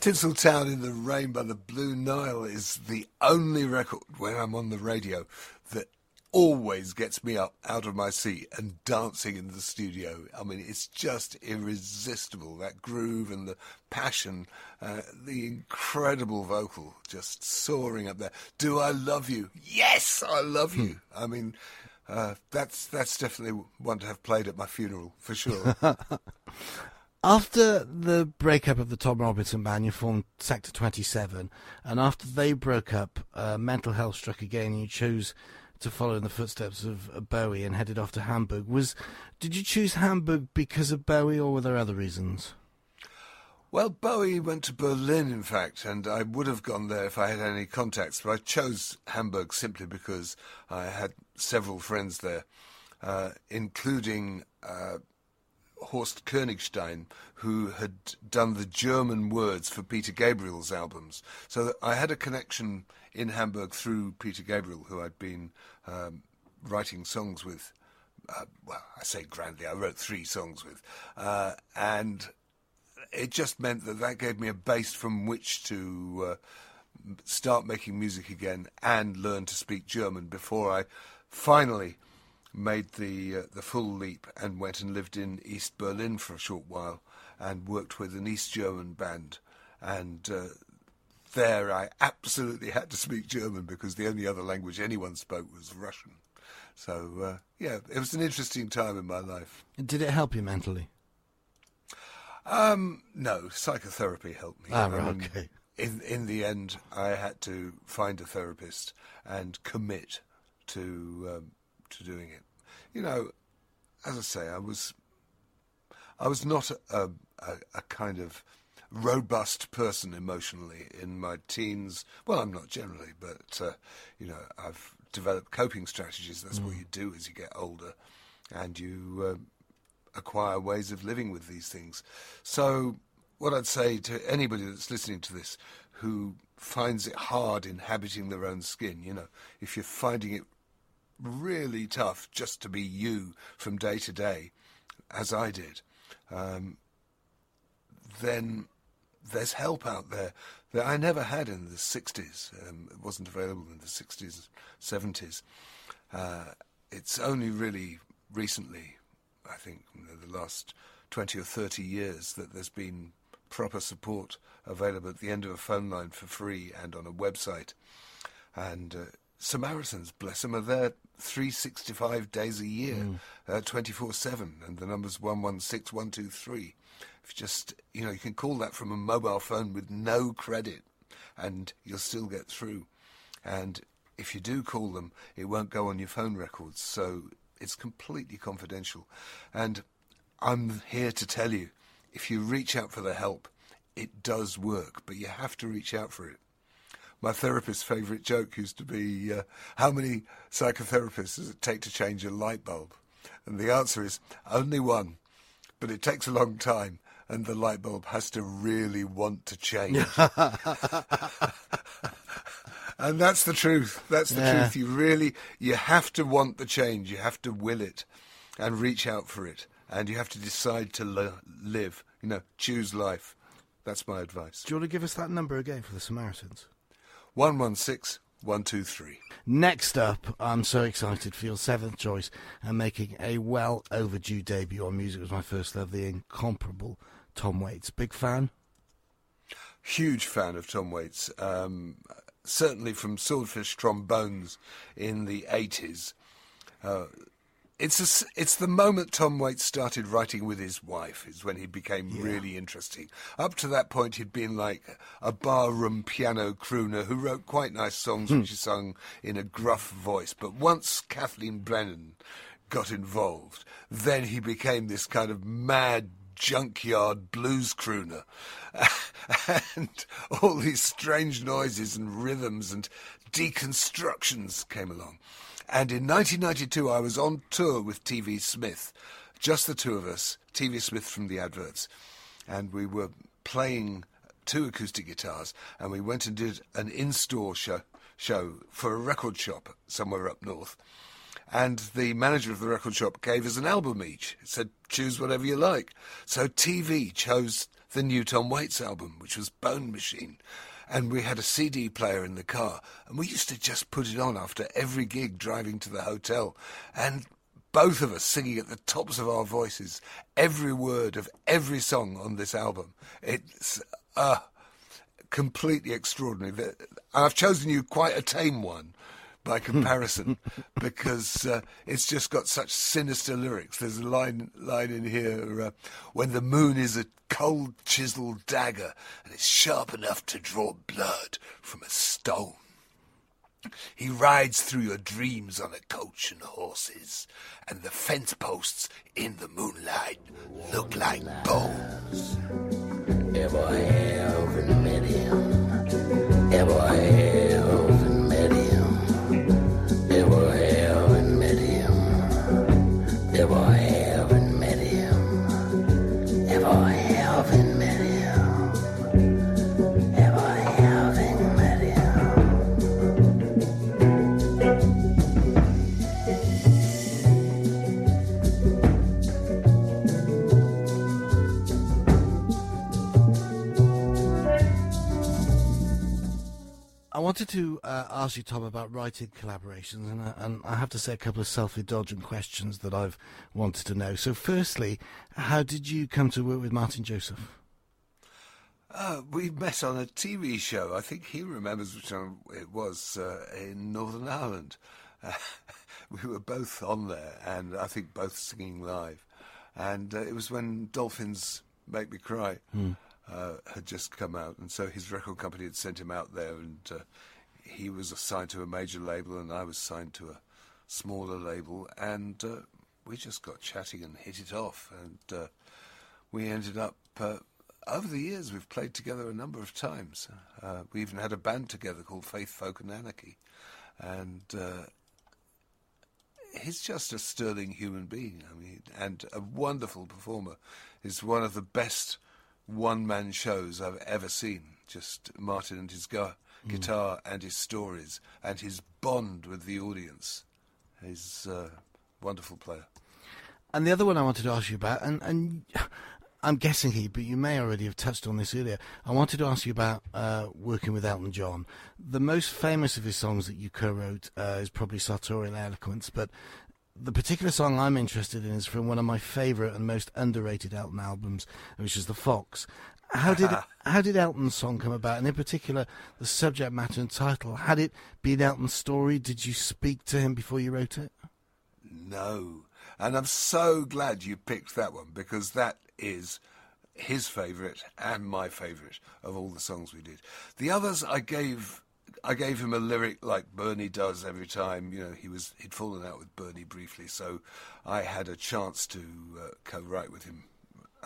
Tinseltown in the Rain by the Blue Nile is the only record when I'm on the radio that always gets me up out of my seat and dancing in the studio. I mean, it's just irresistible, that groove and the passion, uh, the incredible vocal just soaring up there. Do I love you? Yes, I love hmm. you. I mean, uh, that's that's definitely one to have played at my funeral, for sure. After the breakup of the Tom Robinson Band, you formed Sector twenty-seven, and after they broke up, uh, mental health struck again, and you chose to follow in the footsteps of uh, Bowie and headed off to Hamburg. Was, did you choose Hamburg because of Bowie, or were there other reasons? Well, Bowie went to Berlin, in fact, and I would have gone there if I had any contacts, but I chose Hamburg simply because I had several friends there, uh, including... Uh, Horst Königstein, who had done the German words for Peter Gabriel's albums. So I had a connection in Hamburg through Peter Gabriel, who I'd been um, writing songs with. Uh, well, I say grandly, I wrote three songs with. Uh, and it just meant that that gave me a base from which to uh, start making music again and learn to speak German before I finally... made the uh, the full leap and went and lived in East Berlin for a short while and worked with an East German band. And uh, there I absolutely had to speak German because the only other language anyone spoke was Russian. So, uh, yeah, it was an interesting time in my life. Did it help you mentally? Um, no, psychotherapy helped me. Ah, right, okay. In, in the end, I had to find a therapist and commit to... Um, to doing it. You know, as I say, I was I was not a, a, a kind of robust person emotionally in my teens. Well, I'm not generally, but, uh, you know, I've developed coping strategies. That's mm. what you do as you get older, and you uh, acquire ways of living with these things. So what I'd say to anybody that's listening to this who finds it hard inhabiting their own skin, you know, if you're finding it really tough just to be you from day to day, as I did, um, then there's help out there that I never had in the sixties. Um, it wasn't available in the sixties, seventies. Uh, it's only really recently, I think, you know, the last twenty or thirty years that there's been proper support available at the end of a phone line for free and on a website. And... Uh, Samaritans, bless them, are there three hundred sixty-five days a year, mm. uh, twenty-four seven, and the number's one one six one two three. If you just, you know, you can call that from a mobile phone with no credit, and you'll still get through. And if you do call them, it won't go on your phone records, so it's completely confidential. And I'm here to tell you, if you reach out for the help, it does work, but you have to reach out for it. My therapist's favourite joke used to be, uh, how many psychotherapists does it take to change a light bulb? And the answer is, only one. But it takes a long time, and the light bulb has to really want to change. And that's the truth. That's the yeah. truth. You really, you have to want the change. You have to will it and reach out for it. And you have to decide to lo- live, you know, choose life. That's my advice. Do you want to give us that number again for the Samaritans? one one six, one two three. Next up, I'm so excited for your seventh choice and making a well overdue debut on Music Was My First Love, the incomparable Tom Waits. Big fan? Huge fan of Tom Waits. Um, certainly from Swordfish Trombones in the eighties. Uh, It's a, it's the moment Tom Waits started writing with his wife is when he became yeah. really interesting. Up to that point, he'd been like a barroom piano crooner who wrote quite nice songs mm. which he sung in a gruff voice. But once Kathleen Brennan got involved, then he became this kind of mad junkyard blues crooner. And all these strange noises and rhythms and deconstructions came along. And in nineteen ninety-two, I was on tour with T V. Smith, just the two of us, T V. Smith from The Adverts. And we were playing two acoustic guitars, and we went and did an in-store show, show for a record shop somewhere up north. And the manager of the record shop gave us an album each. It said, choose whatever you like. So T V chose the new Tom Waits album, which was Bone Machine. And we had a C D player in the car, and we used to just put it on after every gig driving to the hotel, and both of us singing at the tops of our voices every word of every song on this album. It's uh, completely extraordinary. I've chosen you quite a tame one by comparison, because uh, it's just got such sinister lyrics. There's a line line in here, uh, when the moon is a cold chiseled dagger and it's sharp enough to draw blood from a stone. He rides through your dreams on a coach and horses, and the fence posts in the moonlight look like bones. Ever I haven't met him, ever I haven't If I haven't met him, if I haven't met him, if I haven't met him. I wanted to uh, ask you, Tom, about writing collaborations, and I, and I have to say a couple of self-indulgent questions that I've wanted to know. So firstly, how did you come to work with Martin Joseph? Uh, we met on a T V show. I think he remembers which one it was, uh, in Northern Ireland. Uh, we were both on there, and I think both singing live. And uh, it was when Dolphins Make Me Cry. Mm. Uh, had just come out, and so his record company had sent him out there, and uh, he was signed to a major label and I was signed to a smaller label, and uh, we just got chatting and hit it off, and uh, we ended up uh, over the years we've played together a number of times. Uh, we even had a band together called Faith, Folk and Anarchy, and uh, he's just a sterling human being, I mean, and a wonderful performer. He's one of the best one-man shows I've ever seen. Just Martin and his gu- guitar mm. and his stories and his bond with the audience. He's a wonderful player. And the other one I wanted to ask you about, and, and I'm guessing he, but you may already have touched on this earlier, I wanted to ask you about uh, working with Elton John. The most famous of his songs that you co-wrote uh, is probably Sartorial Eloquence, but the particular song I'm interested in is from one of my favourite and most underrated Elton albums, which is The Fox. How did it, how did Elton's song come about, and in particular the subject matter and title? Had it been Elton's story? Did you speak to him before you wrote it? No, and I'm so glad you picked that one, because that is his favourite and my favourite of all the songs we did. The others I gave... I gave him a lyric like Bernie does every time. You know, he was, he'd fallen out with Bernie briefly, so I had a chance to uh, co-write with him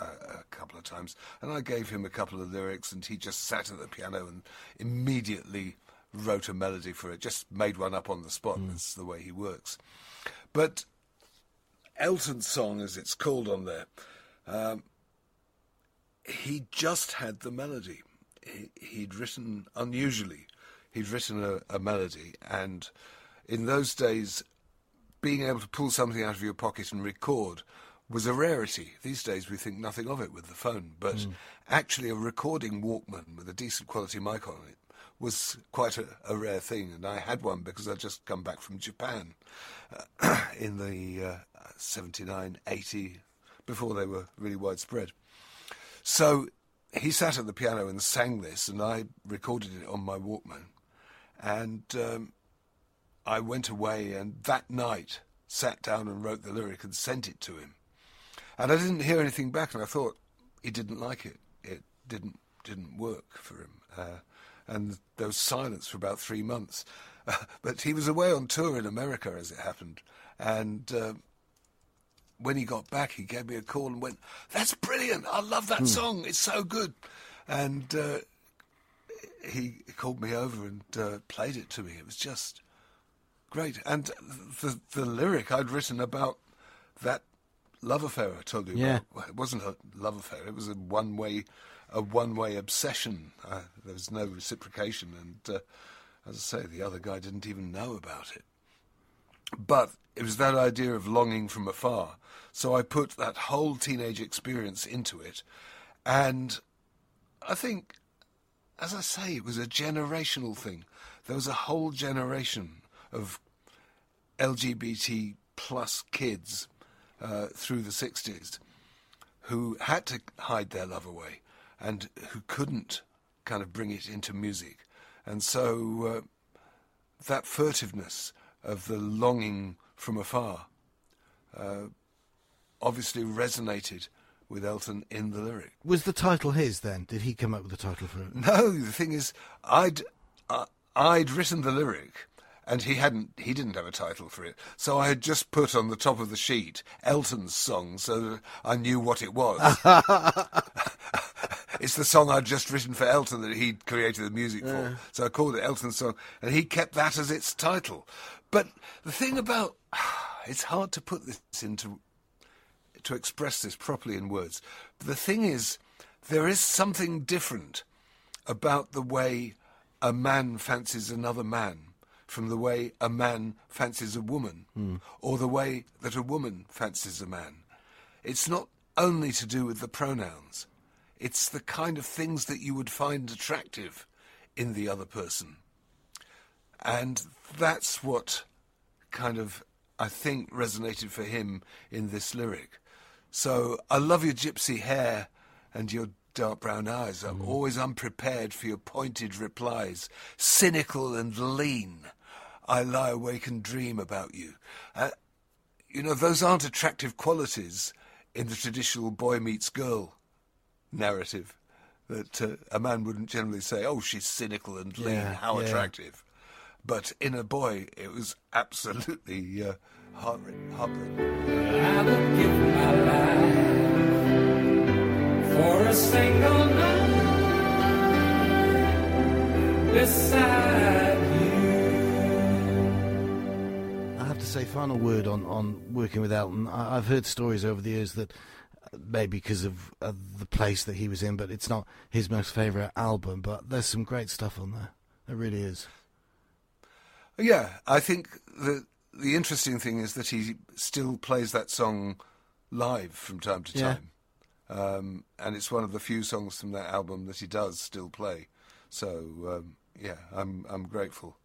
uh, a couple of times. And I gave him a couple of lyrics, and he just sat at the piano and immediately wrote a melody for it, just made one up on the spot. Mm. That's the way he works. But Elton's song, as it's called on there, um, he just had the melody. He, he'd written, unusually, he'd written a, a melody. And in those days, being able to pull something out of your pocket and record was a rarity. These days we think nothing of it with the phone, but mm. actually a recording Walkman with a decent quality mic on it was quite a, a rare thing, and I had one because I'd just come back from Japan uh, in the uh, seventy-nine, eighty, before they were really widespread. So he sat at the piano and sang this, and I recorded it on my Walkman. And um, I went away and that night sat down and wrote the lyric and sent it to him. And I didn't hear anything back, and I thought he didn't like it. It didn't didn't work for him. Uh, and there was silence for about three months. Uh, but he was away on tour in America, as it happened. And uh, when he got back, he gave me a call and went, "That's brilliant! I love that mm. song. It's so good." And uh, he called me over and uh, played it to me. It was just great. And the the lyric I'd written about that love affair I told you yeah. about. Well, it wasn't a love affair. It was a one-way, a one-way obsession. Uh, there was no reciprocation, and uh, as I say, the other guy didn't even know about it. But it was that idea of longing from afar. So I put that whole teenage experience into it, and I think, as I say, it was a generational thing. There was a whole generation of L G B T plus kids Uh, through the sixties, who had to hide their love away and who couldn't kind of bring it into music. And so uh, that furtiveness of the longing from afar uh, obviously resonated with Elton in the lyric. Was the title his then? Did he come up with the title for it? No, the thing is, I'd, uh, I'd written the lyric, and he hadn't. He didn't have a title for it. So I had just put on the top of the sheet Elton's song, so that I knew what it was. It's the song I'd just written for Elton that he'd created the music yeah. for. So I called it Elton's song, and he kept that as its title. But the thing about it's hard to put this into to express this properly in words. But the thing is, there is something different about the way a man fancies another man from the way a man fancies a woman, mm. or the way that a woman fancies a man. It's not only to do with the pronouns. It's the kind of things that you would find attractive in the other person. And that's what kind of, I think, resonated for him in this lyric. So, I love your gypsy hair and your dark brown eyes. I'm mm. always unprepared for your pointed replies, cynical and lean. I lie awake and dream about you. Uh, you know, those aren't attractive qualities in the traditional boy meets girl narrative that uh, a man wouldn't generally say, "Oh, she's cynical and lean, yeah, how yeah. attractive." But in a boy, it was absolutely uh, heartbreaking. I would give my life for a single night beside to say final word on, on working with Elton. I, I've heard stories over the years that uh, maybe because of uh, the place that he was in, but it's not his most favourite album, but there's some great stuff on there. It really is. Yeah, I think the the interesting thing is that he still plays that song live from time to yeah. time. Um, and it's one of the few songs from that album that he does still play. So, um, yeah, I'm I'm grateful.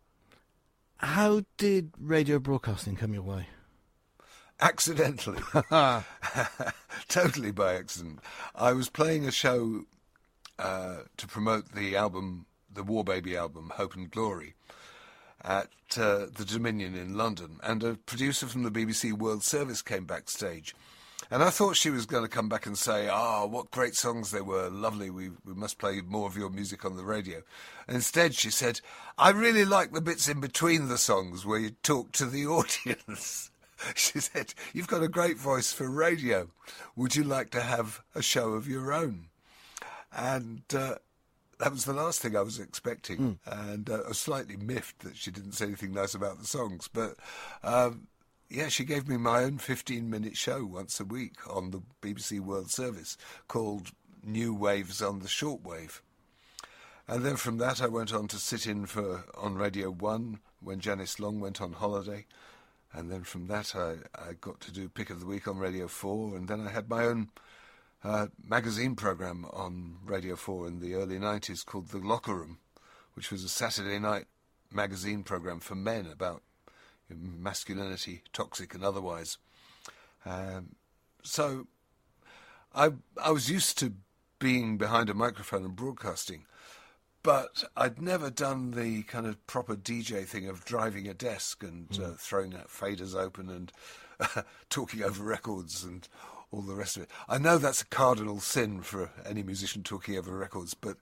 How did radio broadcasting come your way? Accidentally. Totally by accident. I was playing a show uh, to promote the album, the War Baby album, Hope and Glory, at uh, the Dominion in London. And a producer from the B B C World Service came backstage. And I thought she was going to come back and say, "Ah, oh, what great songs they were, lovely, we we must play more of your music on the radio." And instead she said, "I really like the bits in between the songs where you talk to the audience." She said, "You've got a great voice for radio. Would you like to have a show of your own?" And uh, that was the last thing I was expecting. Mm. And uh, I was slightly miffed that she didn't say anything nice about the songs, but... Um, Yeah, she gave me my own fifteen-minute show once a week on the B B C World Service called new waves on the shortwave. And then from that I went on to sit in for on Radio one when Janice Long went on holiday. And then from that I, I got to do Pick of the Week on Radio four. And then I had my own uh, magazine programme on Radio four in the early nineties called The Locker Room, which was a Saturday night magazine programme for men about masculinity, toxic and otherwise. Um, so I, I was used to being behind a microphone and broadcasting, but I'd never done the kind of proper D J thing of driving a desk and mm. uh, throwing out faders open and uh, talking over records and all the rest of it. I know that's a cardinal sin for any musician, talking over records, but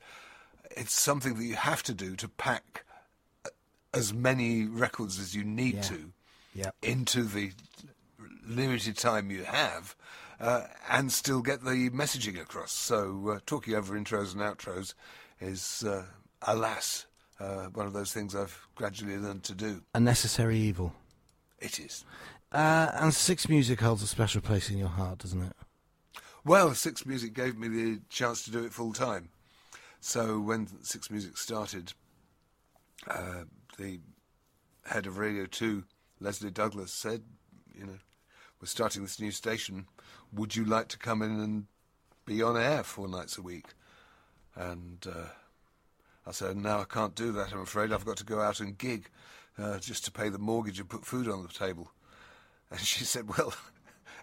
it's something that you have to do to pack as many records as you need yeah. to yeah. into the limited time you have uh, and still get the messaging across. So uh, talking over intros and outros is, uh, alas, uh, one of those things I've gradually learned to do. A necessary evil. It is. Uh, and Six Music holds a special place in your heart, doesn't it? Well, Six Music gave me the chance to do it full time. So when Six Music started, uh, the head of Radio two, Leslie Douglas, said, you know, we're starting this new station. Would you like to come in and be on air four nights a week? And uh, I said, no, I can't do that, I'm afraid. I've got to go out and gig uh, just to pay the mortgage and put food on the table. And she said, well,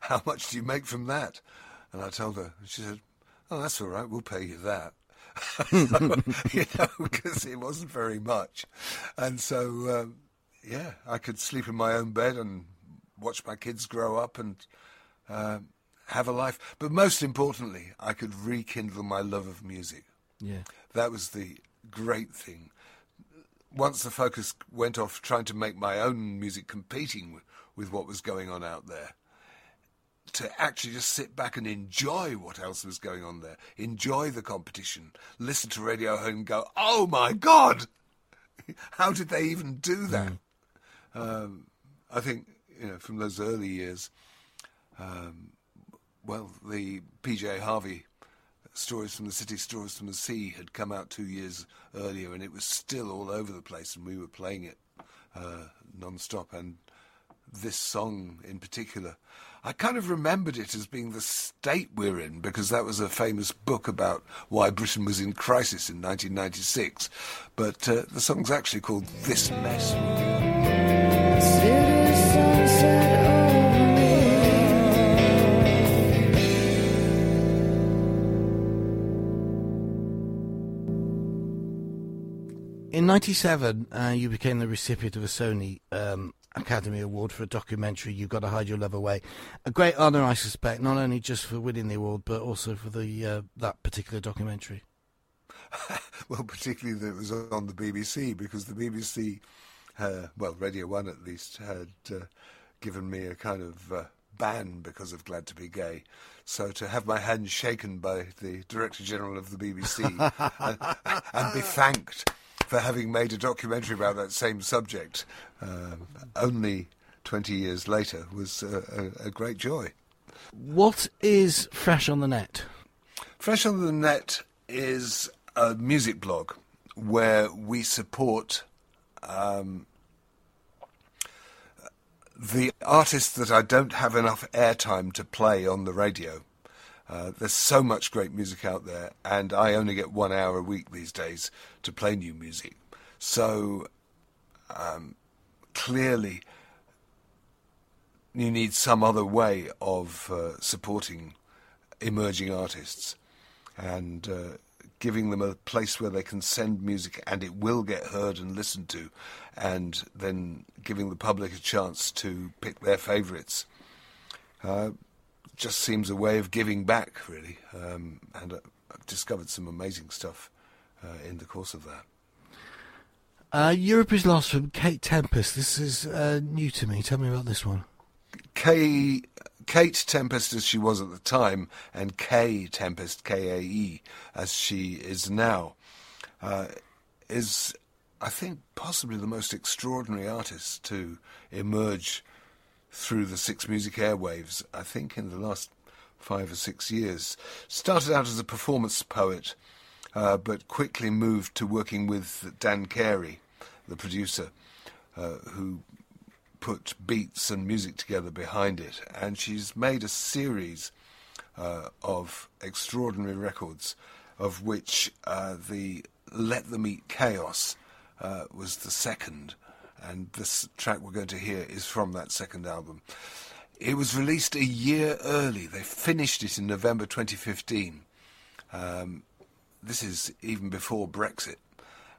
how much do you make from that? And I told her. And she said, oh, that's all right, we'll pay you that. So, you know, because it wasn't very much. And so, um, yeah, I could sleep in my own bed and watch my kids grow up and uh, have a life. But most importantly, I could rekindle my love of music. Yeah, that was the great thing. Once the focus went off trying to make my own music competing with what was going on out there, to actually just sit back and enjoy what else was going on there, enjoy the competition, listen to Radio Home and go, oh my God, how did they even do that? Mm. Um, I think, you know, from those early years, um, well, the P J Harvey Stories from the City, Stories from the Sea had come out two years earlier and it was still all over the place and we were playing it uh, non-stop, and this song in particular, I kind of remembered it as being the state we're in, because that was a famous book about why Britain was in crisis in nineteen ninety-six. But uh, the song's actually called This Mess. In ninety-seven, uh, you became the recipient of a Sony um Academy Award for a documentary, You've Got to Hide Your Love Away. A great honour, I suspect, not only just for winning the award, but also for the uh, that particular documentary. Well, particularly that it was on the B B C, because the B B C, uh, well, Radio one at least, had uh, given me a kind of uh, ban because of Glad to Be Gay. So to have my hand shaken by the Director General of the B B C and, and be thanked for having made a documentary about that same subject uh, only twenty years later was uh, a, a great joy. What is Fresh on the Net? Fresh on the Net is a music blog where we support um, the artists that I don't have enough airtime to play on the radio. Uh, there's so much great music out there, and I only get one hour a week these days to play new music. So, um, clearly, you need some other way of uh, supporting emerging artists and uh, giving them a place where they can send music and it will get heard and listened to, and then giving the public a chance to pick their favourites. Uh, just seems a way of giving back, really, um, and uh, I've discovered some amazing stuff uh, in the course of that. Uh, Europe Is Lost from Kate Tempest. This is uh, new to me. Tell me about this one. Kay, Kate Tempest, as she was at the time, and Kay Tempest, K A E, as she is now, uh, is, I think, possibly the most extraordinary artist to emerge through the Six Music airwaves, I think, in the last five or six years. Started out as a performance poet, uh, but quickly moved to working with Dan Carey, the producer, uh, who put beats and music together behind it. And she's made a series uh, of extraordinary records, of which uh, the Let Them Eat Chaos uh, was the second. And this track we're going to hear is from that second album. It was released a year early. They finished it in November twenty fifteen. Um, this is even before Brexit.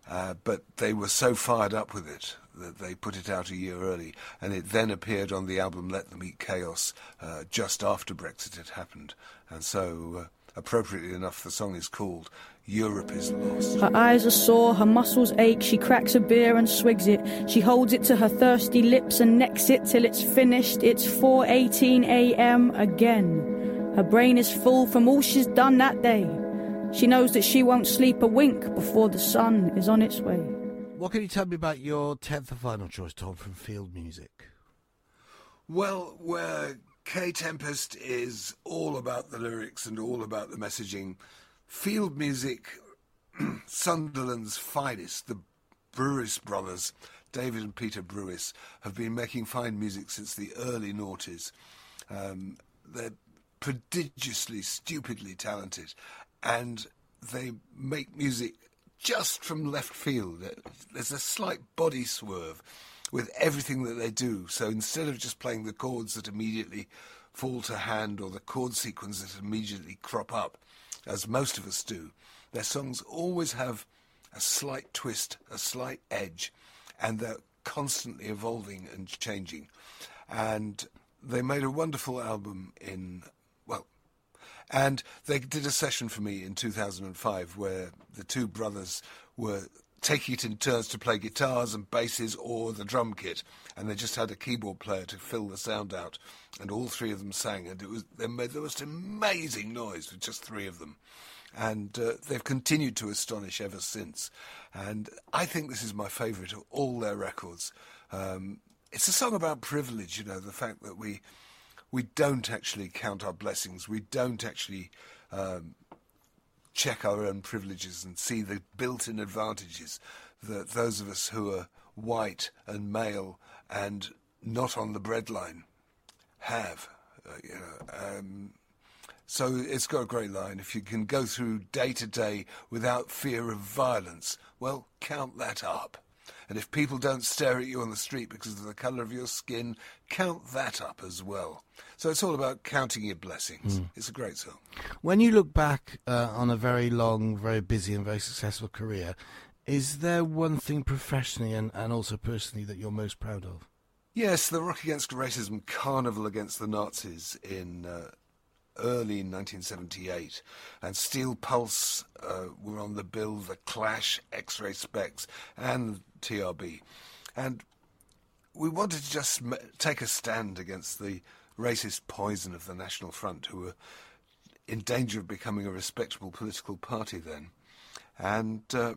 Uh, but they were so fired up with it that they put it out a year early. And it then appeared on the album Let Them Eat Chaos uh, just after Brexit had happened. And so, uh, appropriately enough, the song is called Europe Is Lost. Her eyes are sore, her muscles ache, she cracks a beer and swigs it. She holds it to her thirsty lips and necks it till it's finished. It's four eighteen a.m. again. Her brain is full from all she's done that day. She knows that she won't sleep a wink before the sun is on its way. What can you tell me about your tenth and final choice, Tom, from Field Music? Well, where Kate Tempest is all about the lyrics and all about the messaging, Field Music, Sunderland's finest, the Brewis brothers, David and Peter Brewis, have been making fine music since the early noughties. Um, they're prodigiously, stupidly talented, and they make music just from left field. There's a slight body swerve with everything that they do. So instead of just playing the chords that immediately fall to hand or the chord sequence that immediately crop up, as most of us do, their songs always have a slight twist, a slight edge, and they're constantly evolving and changing. And they made a wonderful album in, well, and they did a session for me in two thousand five where the two brothers were taking it in turns to play guitars and basses or the drum kit, and they just had a keyboard player to fill the sound out, and all three of them sang, and it was they made the most amazing noise with just three of them, and uh, they've continued to astonish ever since. And I think this is my favourite of all their records. Um, it's a song about privilege, you know, the fact that we we don't actually count our blessings, we don't actually Um, check our own privileges and see the built-in advantages that those of us who are white and male and not on the breadline have. Uh, you know, um, so it's got a great line. If you can go through day to day without fear of violence, well, count that up. And if people don't stare at you on the street because of the colour of your skin, count that up as well. So it's all about counting your blessings. Mm. It's a great song. When you look back uh, on a very long, very busy and very successful career, is there one thing professionally and, and also personally that you're most proud of? Yes, the Rock Against Racism Carnival Against the Nazis in uh, early nineteen seventy-eight, and Steel Pulse uh, were on the bill, The Clash, X-Ray Specs and T R B, and we wanted to just m- take a stand against the racist poison of the National Front, who were in danger of becoming a respectable political party then. And uh,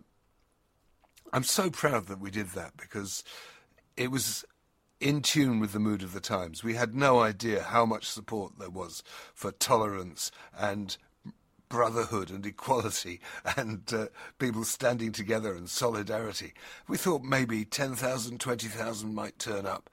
I'm so proud that we did that, because it was in tune with the mood of the times. We had no idea how much support there was for tolerance and brotherhood and equality and uh, people standing together and solidarity. We thought maybe ten thousand, twenty thousand might turn up,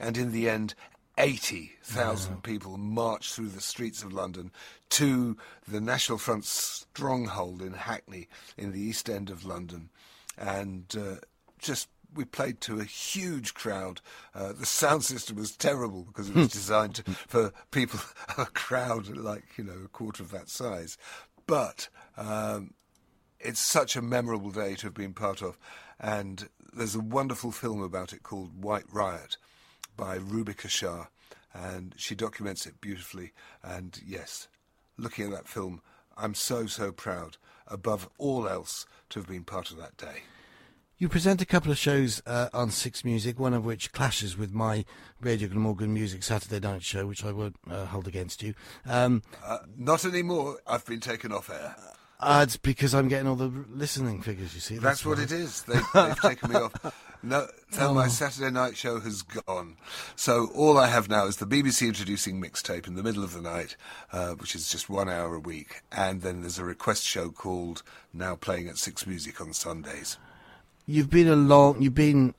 and in the end eighty thousand yeah. people marched through the streets of London to the National Front's stronghold in Hackney in the East End of London, and uh, just we played to a huge crowd. Uh, the sound system was terrible because it was designed to, for people, a crowd like, you know, a quarter of that size. But um, it's such a memorable day to have been part of. And there's a wonderful film about it called White Riot by Rubika Shah. And she documents it beautifully. And yes, looking at that film, I'm so, so proud, above all else, to have been part of that day. You present a couple of shows uh, on Six Music, one of which clashes with my Radio Glamorgan Music Saturday night show, which I won't uh, hold against you. Um, uh, not anymore. I've been taken off air. Uh, it's because I'm getting all the listening figures, you see. That's, that's what it is. They, they've taken me off. No, now oh. my Saturday night show has gone. So all I have now is the B B C introducing mixtape in the middle of the night, uh, which is just one hour a week. And then there's a request show called Now Playing at Six Music on Sundays. You've been a long, you've been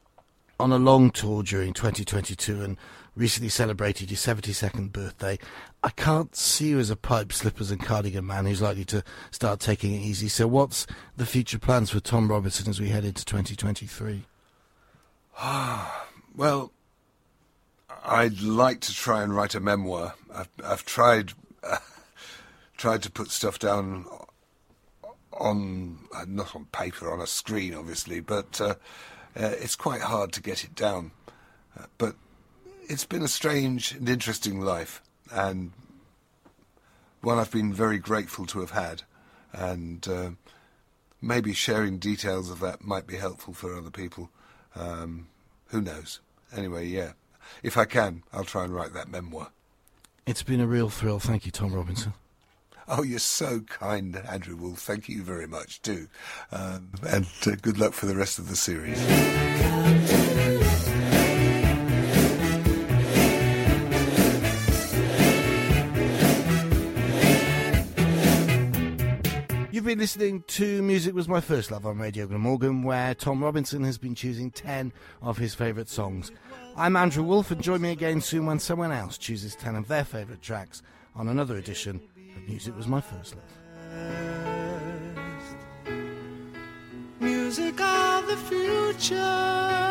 on a long tour during twenty twenty-two and recently celebrated your seventy-second birthday. I can't see you as a pipe, slippers and cardigan man who's likely to start taking it easy. So what's the future plans for Tom Robinson as we head into twenty twenty-three? Well, I'd like to try and write a memoir. I've, I've tried uh, tried to put stuff down on, uh, not on paper, on a screen, obviously, but uh, uh, it's quite hard to get it down. Uh, but it's been a strange and interesting life, and one I've been very grateful to have had. And uh, maybe sharing details of that might be helpful for other people. Um, who knows? Anyway, yeah. If I can, I'll try and write that memoir. It's been a real thrill. Thank you, Tom Robinson. Oh, you're so kind, Andrew Wolfe. Thank you very much, too. Um, and uh, good luck for the rest of the series. You've been listening to Music Was My First Love on Radio Glamorgan, where Tom Robinson has been choosing ten of his favourite songs. I'm Andrew Wolfe, and join me again soon when someone else chooses ten of their favourite tracks on another edition of Music Was My First Love. Music of the future.